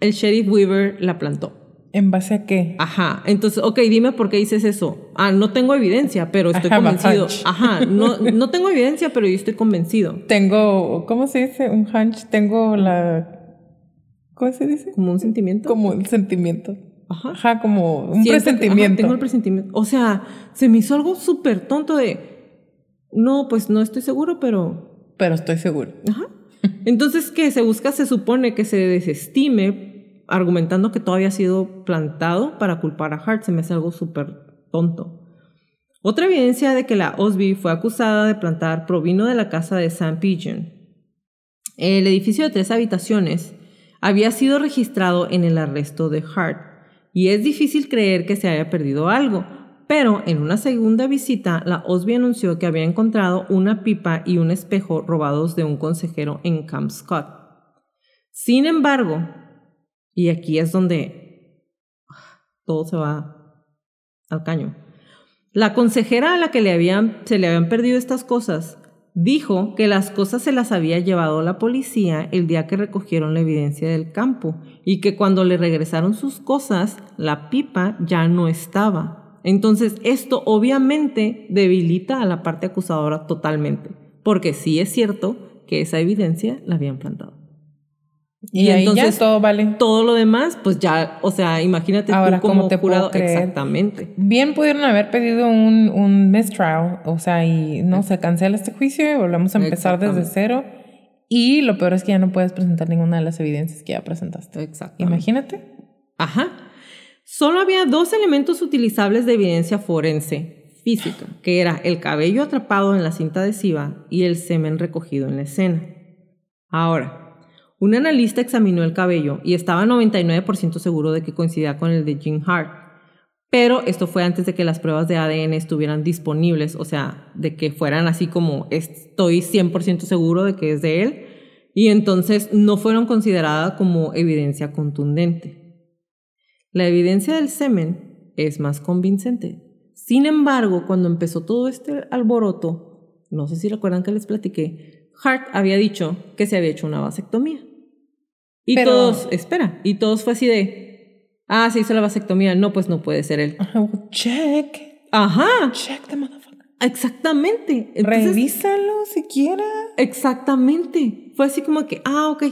el sheriff Weaver la plantó. ¿En base a qué? Ajá, entonces, ok, dime por qué dices eso. No tengo evidencia, pero estoy convencido. Ajá, no tengo evidencia, pero yo estoy convencido. Tengo, ¿cómo se dice? Un hunch, tengo la... ¿Cómo se dice? ¿Como un sentimiento? Como un sentimiento. Ajá, como un presentimiento. Ajá, tengo el presentimiento. O sea, se me hizo algo súper tonto de... No, pues no estoy seguro, pero... Pero estoy seguro. Ajá. Entonces, ¿qué se busca? Se supone que se desestime... argumentando que todavía ha sido plantado para culpar a Hart, se me hace algo súper tonto. Otra evidencia de que la OSBI fue acusada de plantar provino de la casa de Sam Pigeon. El edificio de 3 habitaciones había sido registrado en el arresto de Hart y es difícil creer que se haya perdido algo, pero en una segunda visita la OSBI anunció que había encontrado una pipa y un espejo robados de un consejero en Camp Scott. Sin embargo, y aquí es donde todo se va al caño, la consejera a la que se le habían perdido estas cosas dijo que las cosas se las había llevado la policía el día que recogieron la evidencia del campo y que cuando le regresaron sus cosas, la pipa ya no estaba. Entonces, esto obviamente debilita a la parte acusadora totalmente, porque sí es cierto que esa evidencia la habían plantado. Y ahí entonces ya todo vale. Todo lo demás, pues ya, o sea, imagínate ahora, tú como jurado. Exactamente. Bien pudieron haber pedido un mistrial, o sea, y no, se cancela este juicio y volvemos a empezar desde cero. Y lo peor es que ya no puedes presentar ninguna de las evidencias que ya presentaste. Exacto. Imagínate. Ajá. Solo había dos elementos utilizables de evidencia forense física, que era el cabello atrapado en la cinta adhesiva y el semen recogido en la escena. Ahora, un analista examinó el cabello y estaba 99% seguro de que coincidía con el de Gene Hart. Pero esto fue antes de que las pruebas de ADN estuvieran disponibles, o sea, de que fueran así como estoy 100% seguro de que es de él. Y entonces no fueron consideradas como evidencia contundente. La evidencia del semen es más convincente. Sin embargo, cuando empezó todo este alboroto, no sé si recuerdan que les platiqué, Hart había dicho que se había hecho una vasectomía. Y todos fue así de, se hizo la vasectomía. No, pues no puede ser él. Check. Ajá. Check the motherfucker. Exactamente. Entonces, revísalo siquiera. Exactamente. Fue así como que, ok.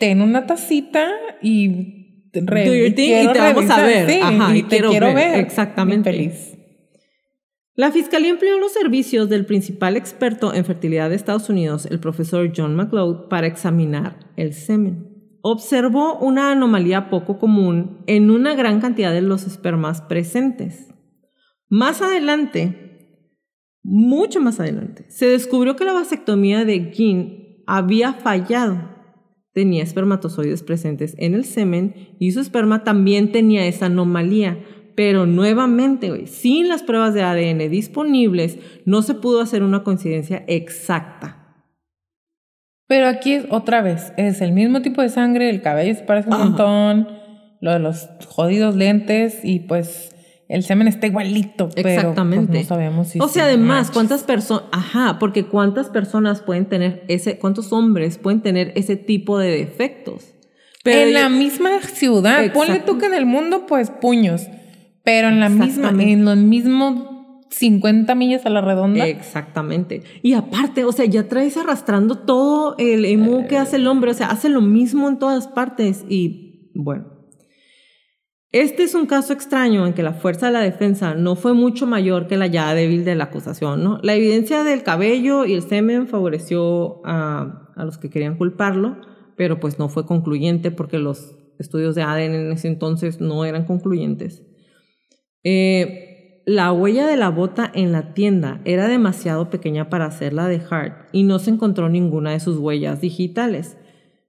Ten una tacita y te vamos a ver. Sí, ajá, y te quiero ver. Exactamente. Bien feliz. La Fiscalía empleó los servicios del principal experto en fertilidad de Estados Unidos, el profesor John McLeod, para examinar el semen. Observó una anomalía poco común en una gran cantidad de los espermas presentes. Más adelante, mucho más adelante, se descubrió que la vasectomía de Gene había fallado. Tenía espermatozoides presentes en el semen y su esperma también tenía esa anomalía. Pero nuevamente, sin las pruebas de ADN disponibles, no se pudo hacer una coincidencia exacta. Pero aquí es otra vez, es el mismo tipo de sangre, el cabello se parece un montón, lo de los jodidos lentes y pues el semen está igualito, pero exactamente. Pues, no sabemos si... O sea, además, ¿cuántas personas pueden tener cuántos hombres pueden tener ese tipo de defectos? Pero en la misma ciudad, ponle tú que en el mundo, pues puños. Pero en los mismos 50 millas a la redonda. Exactamente. Y aparte, o sea, ya traes arrastrando todo el emo que hace el hombre. O sea, hace lo mismo en todas partes. Y bueno, este es un caso extraño en que la fuerza de la defensa no fue mucho mayor que la ya débil de la acusación, ¿no? La evidencia del cabello y el semen favoreció a los que querían culparlo, pero pues no fue concluyente porque los estudios de ADN en ese entonces no eran concluyentes. La huella de la bota en la tienda era demasiado pequeña para ser la de Hart y no se encontró ninguna de sus huellas digitales.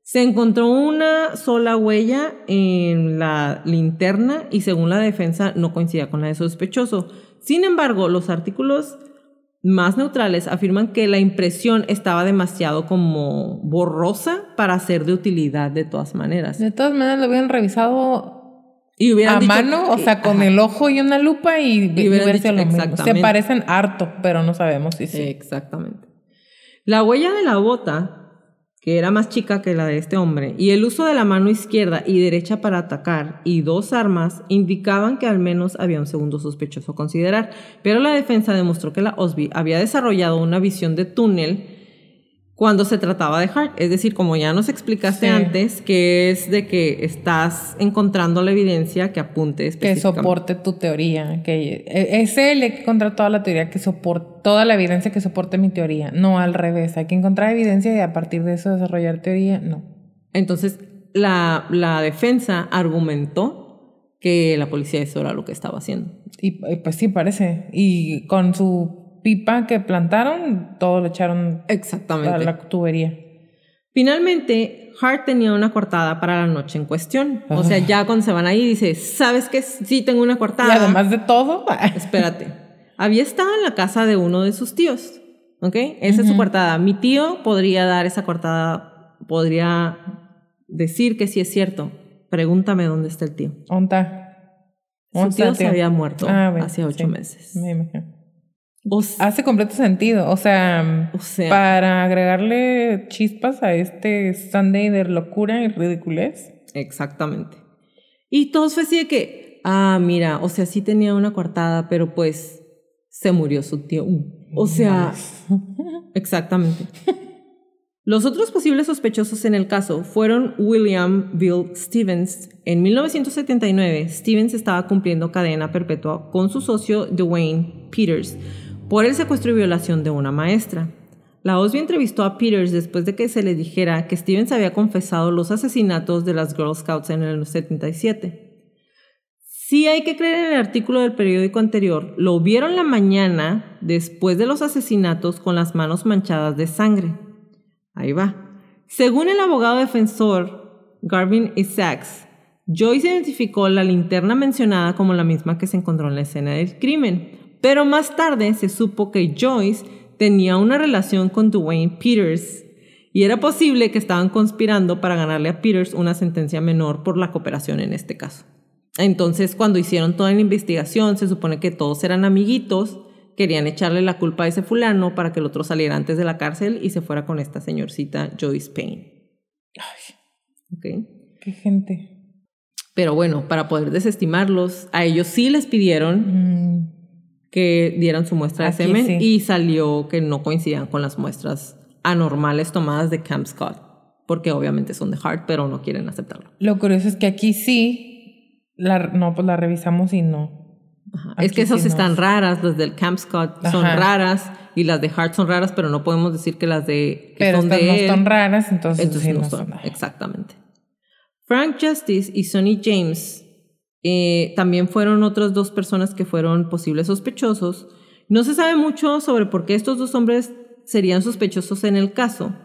Se encontró una sola huella en la linterna y según la defensa no coincidía con la de sospechoso. Sin embargo, los artículos más neutrales afirman que la impresión estaba demasiado como borrosa para ser de utilidad de todas maneras. De todas maneras lo habían revisado y a mano, que, o sea, con el ojo y una lupa y verse lo mismo. Se parecen harto, pero no sabemos si sí. Exactamente. La huella de la bota, que era más chica que la de este hombre, y el uso de la mano izquierda y derecha para atacar y dos armas indicaban que al menos había un segundo sospechoso a considerar. Pero la defensa demostró que la OSBI había desarrollado una visión de túnel cuando se trataba de Hart. Es decir, como ya nos explicaste antes, que es de que estás encontrando la evidencia que apunte específicamente. Que soporte tu teoría. Que es él el que encontró toda la teoría, que soporte toda la evidencia que soporte mi teoría. No al revés. Hay que encontrar evidencia y a partir de eso desarrollar teoría. No. Entonces, la defensa argumentó que la policía eso era lo que estaba haciendo. Y pues sí, parece. Y con su pipa que plantaron, todo lo echaron a la tubería. Finalmente, Hart tenía una cortada para la noche en cuestión. O sea, ya cuando se van ahí, dice, ¿sabes qué? Sí, tengo una cortada. Y además de todo... Espérate. Había estado en la casa de uno de sus tíos. ¿Ok? Esa es su cortada. Mi tío podría dar esa cortada, podría decir que sí es cierto. Pregúntame dónde está el tío. Su tío se había muerto hace 8 meses. Me imagino. Hace completo sentido, o sea, para agregarle chispas a este Sunday de locura y ridiculez. Exactamente. Y todo fue así de que, mira, o sea, sí tenía una cortada, pero pues se murió su tío. O sea, exactamente. Los otros posibles sospechosos en el caso fueron William Bill Stevens. En 1979, Stevens estaba cumpliendo cadena perpetua con su socio Dwayne Peters por el secuestro y violación de una maestra. La OSBI entrevistó a Peters después de que se le dijera que Stevens había confesado los asesinatos de las Girl Scouts en el 77. Si hay que creer en el artículo del periódico anterior, lo vieron la mañana después de los asesinatos con las manos manchadas de sangre. Ahí va. Según el abogado defensor Garvin Isaacs, Joyce identificó la linterna mencionada como la misma que se encontró en la escena del crimen, pero más tarde se supo que Joyce tenía una relación con Dwayne Peters y era posible que estaban conspirando para ganarle a Peters una sentencia menor por la cooperación en este caso. Entonces, cuando hicieron toda la investigación, se supone que todos eran amiguitos, querían echarle la culpa a ese fulano para que el otro saliera antes de la cárcel y se fuera con esta señorcita Joyce Payne. Ay, okay. Qué gente. Pero bueno, para poder desestimarlos, a ellos sí les pidieron que dieran su muestra de semen y salió que no coincidían con las muestras anormales tomadas de Camp Scott, porque obviamente son de Hart, pero no quieren aceptarlo. Lo curioso es que aquí sí, la revisamos y no. Es que esas están raras, las del Camp Scott son raras y las de Hart son raras, pero no podemos decir que las de... Pero estas no son raras, entonces no son. Exactamente. Frank Justice y Sonny James también fueron otras dos personas que fueron posibles sospechosos. No se sabe mucho sobre por qué estos dos hombres serían sospechosos en el caso.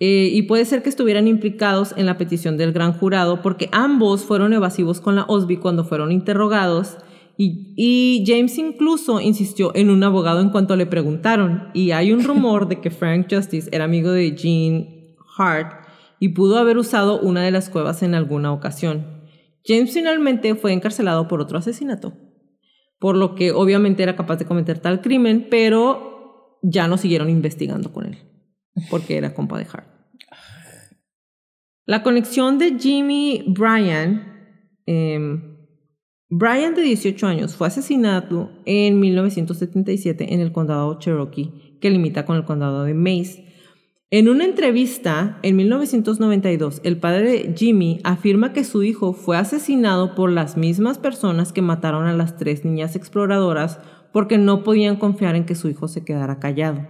Y puede ser que estuvieran implicados en la petición del gran jurado porque ambos fueron evasivos con la OSBI cuando fueron interrogados. Y James incluso insistió en un abogado en cuanto le preguntaron. Y hay un rumor de que Frank Justice era amigo de Gene Hart y pudo haber usado una de las cuevas en alguna ocasión. James finalmente fue encarcelado por otro asesinato, por lo que obviamente era capaz de cometer tal crimen, pero ya no siguieron investigando con él, porque era compa de Hart. La conexión de Jimmy Bryan... Bryan, de 18 años, fue asesinado en 1977 en el condado Cherokee, que limita con el condado de Mays. En una entrevista en 1992, el padre de Jimmy afirma que su hijo fue asesinado por las mismas personas que mataron a las 3 niñas exploradoras porque no podían confiar en que su hijo se quedara callado.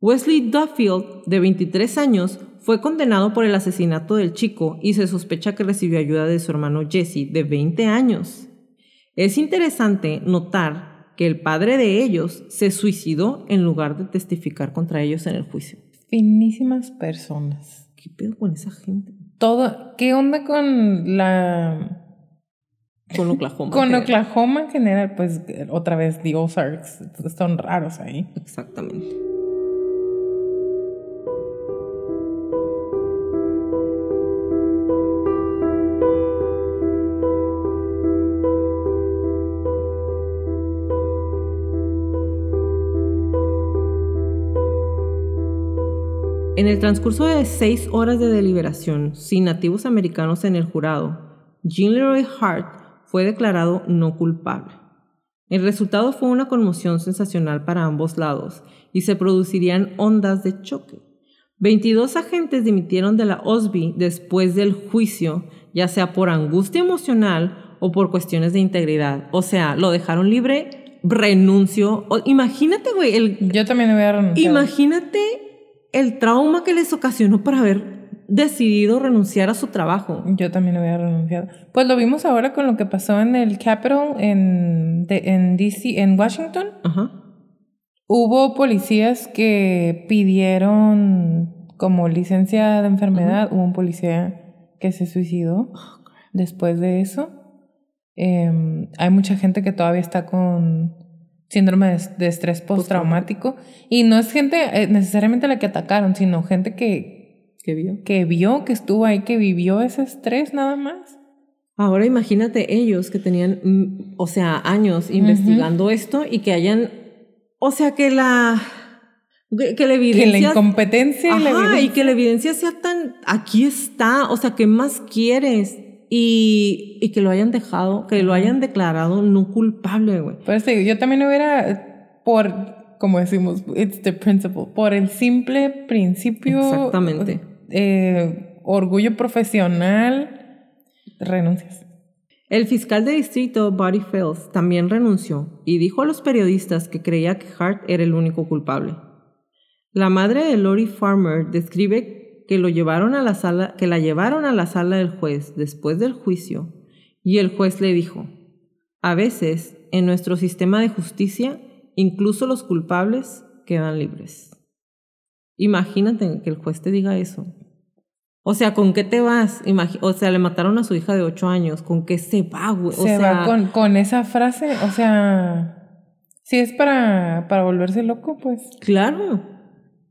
Wesley Duffield, de 23 años, fue condenado por el asesinato del chico y se sospecha que recibió ayuda de su hermano Jesse, de 20 años. Es interesante notar que el padre de ellos se suicidó en lugar de testificar contra ellos en el juicio. Finísimas personas. ¿Qué pedo con esa gente? Todo. ¿Qué onda con la... con Oklahoma? Con Oklahoma en general, pues otra vez, the Ozarks son raros ahí. Exactamente. En el transcurso de 6 horas de deliberación sin nativos americanos en el jurado, Gene Leroy Hart fue declarado no culpable. El resultado fue una conmoción sensacional para ambos lados y se producirían ondas de choque. 22 agentes dimitieron de la OSBI después del juicio, ya sea por angustia emocional o por cuestiones de integridad. O sea, lo dejaron libre, renunció. Imagínate, güey. Yo también voy a renunciar. Imagínate el trauma que les ocasionó por haber decidido renunciar a su trabajo. Yo también había renunciado. Pues lo vimos ahora con lo que pasó en el Capitol en D.C., en Washington. Ajá. Hubo policías que pidieron como licencia de enfermedad, hubo un policía que se suicidó después de eso. Hay mucha gente que todavía está con síndrome de estrés postraumático. Y no es gente necesariamente la que atacaron, sino gente que vio, que estuvo ahí, que vivió ese estrés nada más. Ahora imagínate ellos que tenían, o sea, años investigando esto y que hayan, o sea, que la incompetencia y que la evidencia sea tan, aquí está, o sea, ¿qué más quieres? Y que lo hayan dejado, que lo hayan declarado no culpable, güey. Pero sí, yo también hubiera, como decimos, it's the principle, por el simple principio. Exactamente. Orgullo profesional, renuncias. El fiscal de distrito, Buddy Fields, también renunció y dijo a los periodistas que creía que Hart era el único culpable. La madre de Lori Farmer describe que la llevaron a la sala del juez después del juicio y el juez le dijo: a veces, en nuestro sistema de justicia, incluso los culpables quedan libres. Imagínate que el juez te diga eso. O sea, ¿con qué te vas? O sea, le mataron a su hija de 8 años. ¿Con qué se va, güey? Se va con esa frase. O sea, si es para volverse loco, pues. Claro.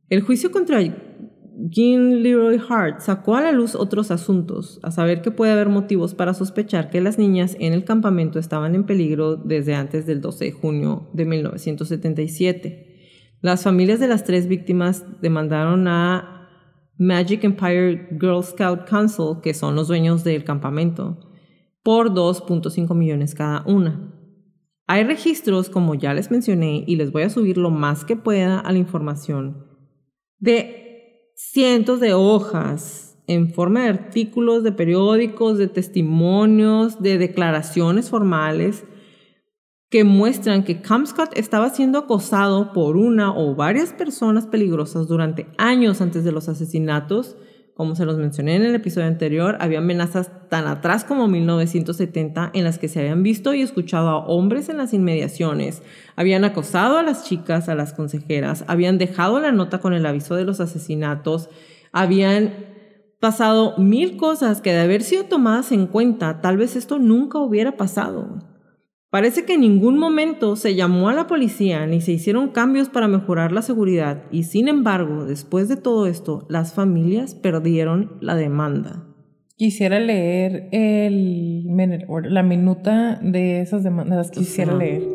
El juicio contra Gene Leroy Hart sacó a la luz otros asuntos, a saber que puede haber motivos para sospechar que las niñas en el campamento estaban en peligro desde antes del 12 de junio de 1977. Las familias de las 3 víctimas demandaron a Magic Empire Girl Scout Council, que son los dueños del campamento, por 2.5 millones cada una. Hay registros, como ya les mencioné, y les voy a subir lo más que pueda a la información, de cientos de hojas en forma de artículos, de periódicos, de testimonios, de declaraciones formales que muestran que Camp Scott estaba siendo acosado por una o varias personas peligrosas durante años antes de los asesinatos. Como se los mencioné en el episodio anterior, había amenazas tan atrás como 1970 en las que se habían visto y escuchado a hombres en las inmediaciones. Habían acosado a las chicas, a las consejeras, habían dejado la nota con el aviso de los asesinatos, habían pasado 1000 cosas que, de haber sido tomadas en cuenta, tal vez esto nunca hubiera pasado. Parece que en ningún momento se llamó a la policía ni se hicieron cambios para mejorar la seguridad y, sin embargo, después de todo esto, las familias perdieron la demanda. Quisiera leer la minuta de esas demandas, quisiera leer.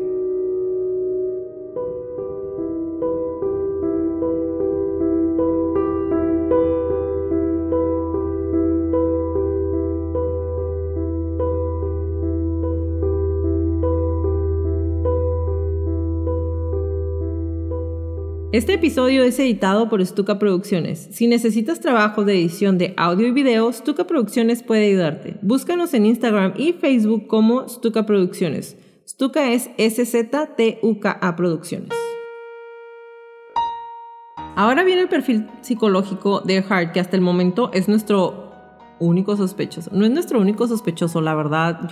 Este episodio es editado por Stuka Producciones. Si necesitas trabajo de edición de audio y video, Stuka Producciones puede ayudarte. Búscanos en Instagram y Facebook como Stuka Producciones. Stuka es SZTUKA Producciones. Ahora viene el perfil psicológico de Hart, que hasta el momento es nuestro único sospechoso. No es nuestro único sospechoso, la verdad.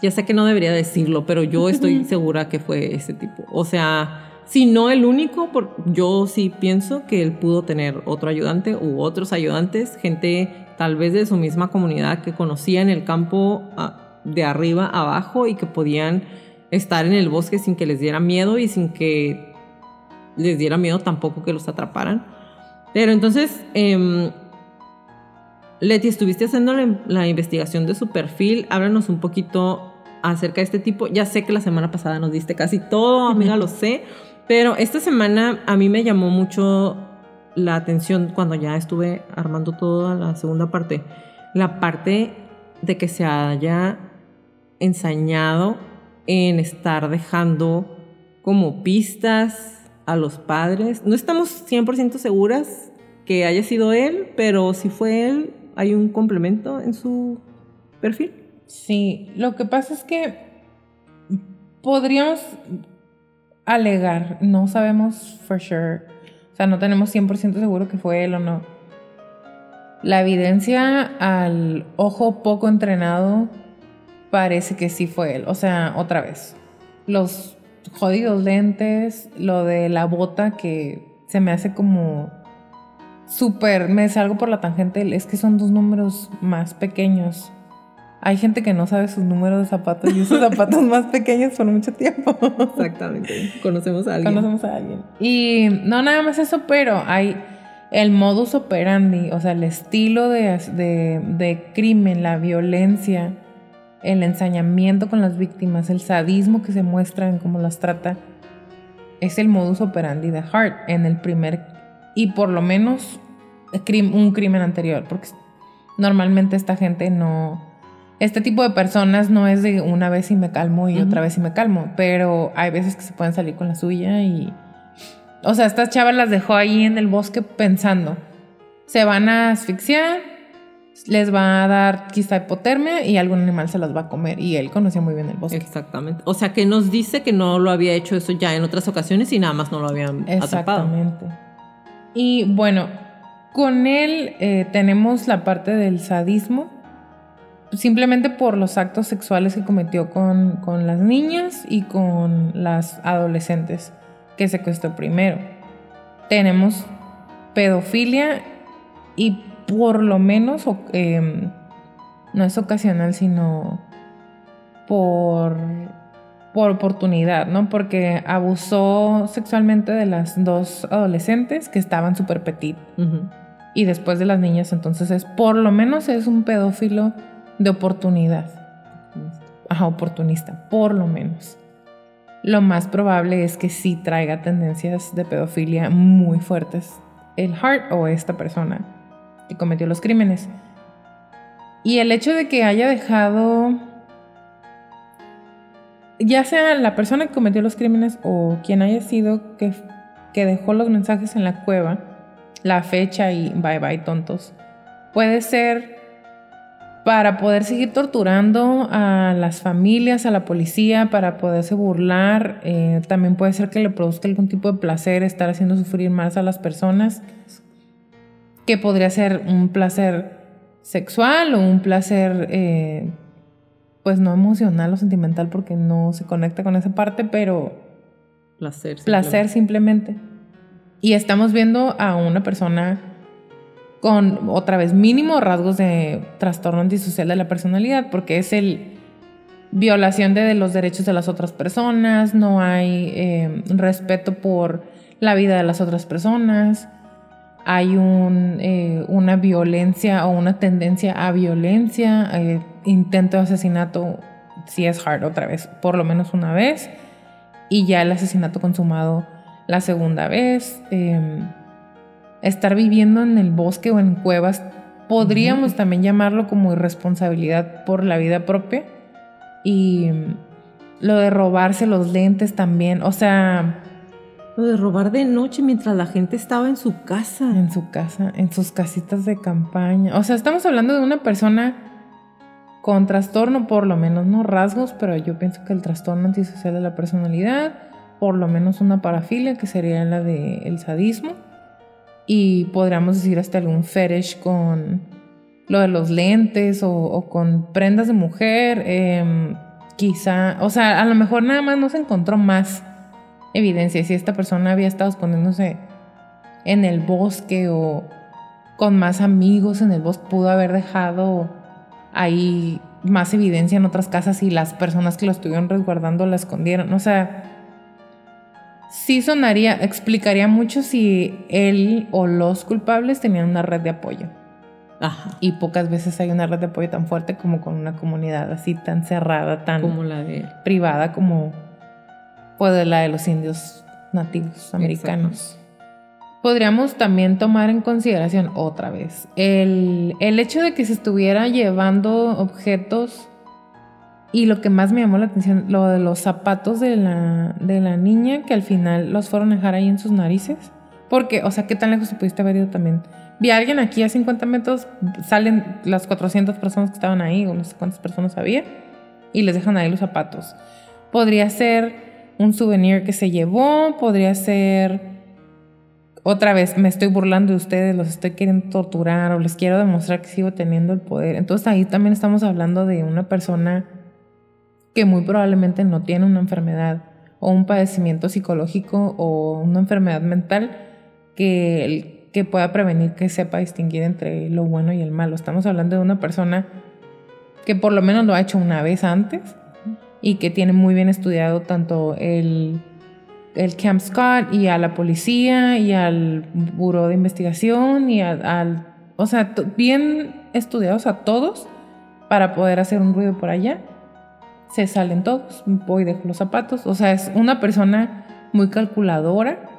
Ya sé que no debería decirlo, pero yo estoy segura que fue ese tipo. O sea, si no el único, yo sí pienso que él pudo tener otro ayudante u otros ayudantes, gente tal vez de su misma comunidad que conocía en el campo de arriba a abajo y que podían estar en el bosque sin que les diera miedo y sin que les diera miedo tampoco que los atraparan. Pero entonces, Leti, estuviste haciendo la investigación de su perfil. Háblanos un poquito acerca de este tipo. Ya sé que la semana pasada nos diste casi todo, amiga, lo sé. Pero esta semana a mí me llamó mucho la atención cuando ya estuve armando toda la segunda parte. La parte de que se haya ensañado en estar dejando como pistas a los padres. No estamos 100% seguras que haya sido él, pero si fue él, ¿hay un complemento en su perfil? Sí, lo que pasa es que podríamos alegar, no sabemos for sure, o sea, no tenemos 100% seguro que fue él o no. La evidencia al ojo poco entrenado parece que sí fue él, o sea, otra vez. Los jodidos lentes, lo de la bota que se me hace como súper, me salgo por la tangente, es que son dos números más pequeños. Hay gente que no sabe sus números de zapatos y usa zapatos más pequeños por mucho tiempo. Exactamente. Conocemos a alguien. Y no nada más eso, pero hay el modus operandi, o sea, el estilo de crimen, la violencia, el ensañamiento con las víctimas, el sadismo que se muestra en cómo las trata. Es el modus operandi de Hart en el primer, y por lo menos un crimen anterior, porque normalmente esta gente no... Este tipo de personas no es de una vez y me calmo y otra vez y me calmo, pero hay veces que se pueden salir con la suya y... O sea, estas chavas las dejó ahí en el bosque pensando, se van a asfixiar, les va a dar quizá hipotermia y algún animal se las va a comer, y él conocía muy bien el bosque. Exactamente. O sea, que nos dice que no lo había hecho eso ya en otras ocasiones y nada más no lo habían atrapado. Exactamente. Y bueno, con él tenemos la parte del sadismo, simplemente por los actos sexuales que cometió con las niñas y con las adolescentes que secuestró primero. Tenemos pedofilia y por lo menos no es ocasional, sino por oportunidad, ¿no? Porque abusó sexualmente de las dos adolescentes que estaban súper petit. Uh-huh. Y después de las niñas, entonces por lo menos es un pedófilo de oportunidad. Ajá, oportunista, por lo menos. Lo más probable es que sí traiga tendencias de pedofilia muy fuertes el Hart o esta persona que cometió los crímenes. Y el hecho de que haya dejado, ya sea la persona que cometió los crímenes o quien haya sido que dejó los mensajes en la cueva, la fecha y bye bye tontos, puede ser para poder seguir torturando a las familias, a la policía, para poderse burlar. También puede ser que le produzca algún tipo de placer estar haciendo sufrir más a las personas, que podría ser un placer sexual o un placer pues no emocional o sentimental, porque no se conecta con esa parte, pero placer simplemente. Y estamos viendo a una persona con, otra vez, mínimos rasgos de trastorno antisocial de la personalidad, porque es el violación de los derechos de las otras personas, no hay respeto por la vida de las otras personas, hay una violencia o una tendencia a violencia, intento de asesinato, si es Hart otra vez, por lo menos una vez, y ya el asesinato consumado la segunda vez. Estar viviendo en el bosque o en cuevas, podríamos también llamarlo como irresponsabilidad por la vida propia. Y lo de robarse los lentes también, o sea... Lo de robar de noche mientras la gente estaba en su casa. En sus casitas de campaña. O sea, estamos hablando de una persona con trastorno, por lo menos, no rasgos, pero yo pienso que el trastorno antisocial de la personalidad, por lo menos una parafilia, que sería la del sadismo. Y podríamos decir hasta algún fetish con lo de los lentes o con prendas de mujer, quizá, o sea, a lo mejor nada más no se encontró más evidencia si esta persona había estado poniéndose en el bosque o con más amigos en el bosque, pudo haber dejado ahí más evidencia en otras casas y las personas que lo estuvieron resguardando la escondieron, o sea... Sí explicaría mucho si él o los culpables tenían una red de apoyo. Ajá. Y pocas veces hay una red de apoyo tan fuerte como con una comunidad así tan cerrada, tan como la de él, privada como puede la de los indios nativos americanos. Exacto. Podríamos también tomar en consideración otra vez el hecho de que se estuviera llevando objetos. Y lo que más me llamó la atención, lo de los zapatos de la niña, que al final los fueron a dejar ahí en sus narices. Porque, o sea, ¿qué tan lejos se pudiste haber ido también? Vi a alguien aquí a 50 metros, salen las 400 personas que estaban ahí, o no sé cuántas personas había, y les dejan ahí los zapatos. Podría ser un souvenir que se llevó, podría ser... Otra vez, me estoy burlando de ustedes, los estoy queriendo torturar, o les quiero demostrar que sigo teniendo el poder. Entonces ahí también estamos hablando de una persona que muy probablemente no tiene una enfermedad o un padecimiento psicológico o una enfermedad mental que que pueda prevenir que sepa distinguir entre lo bueno y el malo. Estamos hablando de una persona que por lo menos lo ha hecho una vez antes y que tiene muy bien estudiado tanto el Camp Scott y a la policía y al buró de investigación y o sea, bien estudiados a todos para poder hacer un ruido por allá. Se salen todos, voy y dejo los zapatos. O sea, es una persona muy calculadora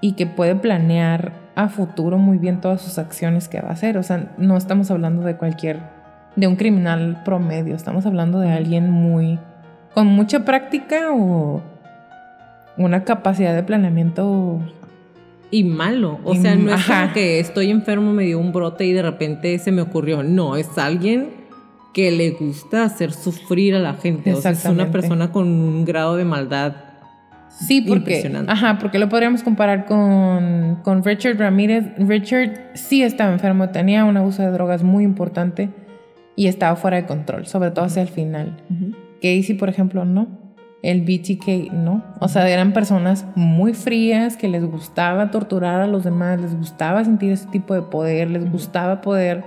y que puede planear a futuro muy bien todas sus acciones que va a hacer. O sea, no estamos hablando de un criminal promedio. Estamos hablando de alguien con mucha práctica o una capacidad de planeamiento. Y malo. O sea, no es como que estoy enfermo, me dio un brote y de repente se me ocurrió. No, es alguien que le gusta hacer sufrir a la gente. O sea, es una persona con un grado de maldad. Sí, porque, porque lo podríamos comparar con Richard Ramírez. Richard sí estaba enfermo, tenía un abuso de drogas muy importante y estaba fuera de control, sobre todo hacia el final. Uh-huh. Casey, por ejemplo, no. El BTK, no. O sea, eran personas muy frías que les gustaba torturar a los demás, les gustaba sentir ese tipo de poder, les gustaba poder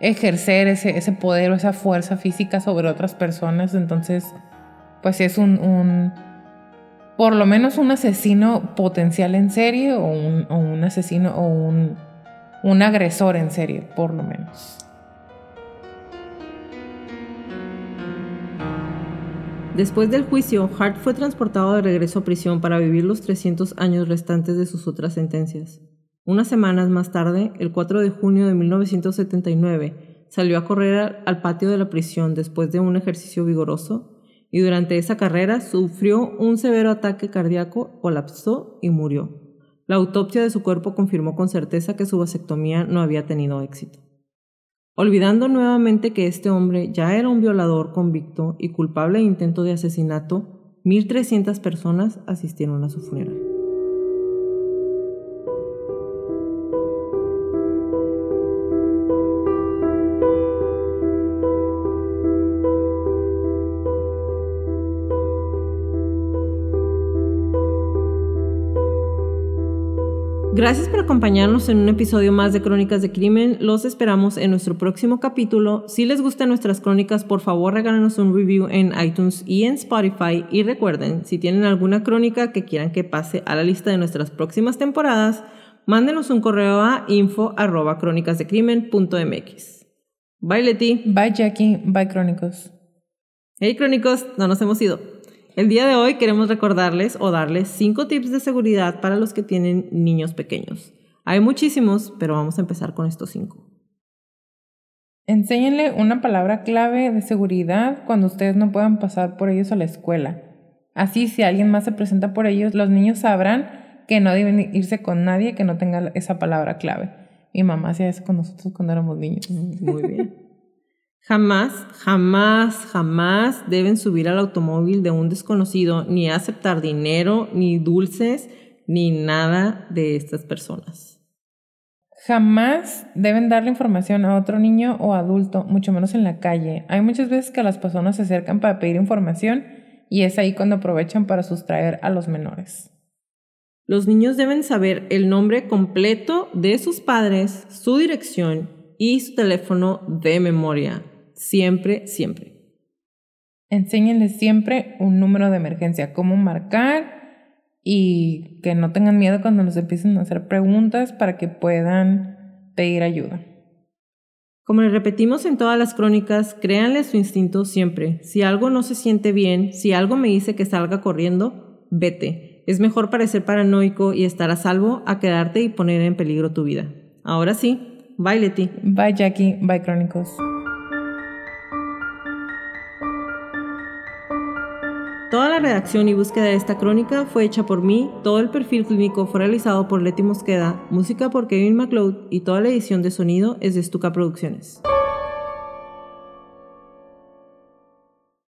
ejercer ese poder o esa fuerza física sobre otras personas. Entonces, pues es por lo menos un asesino potencial en serie o un asesino o un agresor en serie, por lo menos. Después del juicio, Hart fue transportado de regreso a prisión para vivir los 300 años restantes de sus otras sentencias. Unas semanas más tarde, el 4 de junio de 1979, salió a correr al patio de la prisión después de un ejercicio vigoroso, y durante esa carrera sufrió un severo ataque cardíaco, colapsó y murió. La autopsia de su cuerpo confirmó con certeza que su vasectomía no había tenido éxito. Olvidando nuevamente que este hombre ya era un violador convicto y culpable de intento de asesinato, 1,300 personas asistieron a su funeral. Gracias por acompañarnos en un episodio más de Crónicas de Crimen. Los esperamos en nuestro próximo capítulo. Si les gustan nuestras crónicas, por favor regálenos un review en iTunes y en Spotify. Y recuerden, si tienen alguna crónica que quieran que pase a la lista de nuestras próximas temporadas, mándenos un correo a info@cronicasdecrimen.mx. Bye, Leti. Bye, Jackie. Bye, Crónicos. Hey, Crónicos, no nos hemos ido. El día de hoy queremos recordarles o darles 5 tips de seguridad para los que tienen niños pequeños. Hay muchísimos, pero vamos a empezar con estos 5. Enséñenle una palabra clave de seguridad cuando ustedes no puedan pasar por ellos a la escuela. Así, si alguien más se presenta por ellos, los niños sabrán que no deben irse con nadie que no tenga esa palabra clave. Mi mamá hacía eso con nosotros cuando éramos niños. Muy bien. Jamás deben subir al automóvil de un desconocido, ni aceptar dinero, ni dulces, ni nada de estas personas. Jamás deben darle información a otro niño o adulto, mucho menos en la calle. Hay muchas veces que las personas se acercan para pedir información y es ahí cuando aprovechan para sustraer a los menores. Los niños deben saber el nombre completo de sus padres, su dirección y su teléfono de memoria. Siempre, siempre. Enséñenles siempre un número de emergencia, cómo marcar, y que no tengan miedo cuando nos empiecen a hacer preguntas para que puedan pedir ayuda. Como les repetimos en todas las crónicas, créanle su instinto siempre. Si algo no se siente bien, si algo me dice que salga corriendo, vete. Es mejor parecer paranoico y estar a salvo a quedarte y poner en peligro tu vida. Ahora sí, bye, Leti. Bye, Jackie. Bye, Crónicos. Toda la redacción y búsqueda de esta crónica fue hecha por mí, todo el perfil clínico fue realizado por Leti Mosqueda, música por Kevin McLeod y toda la edición de sonido es de Stuka Producciones.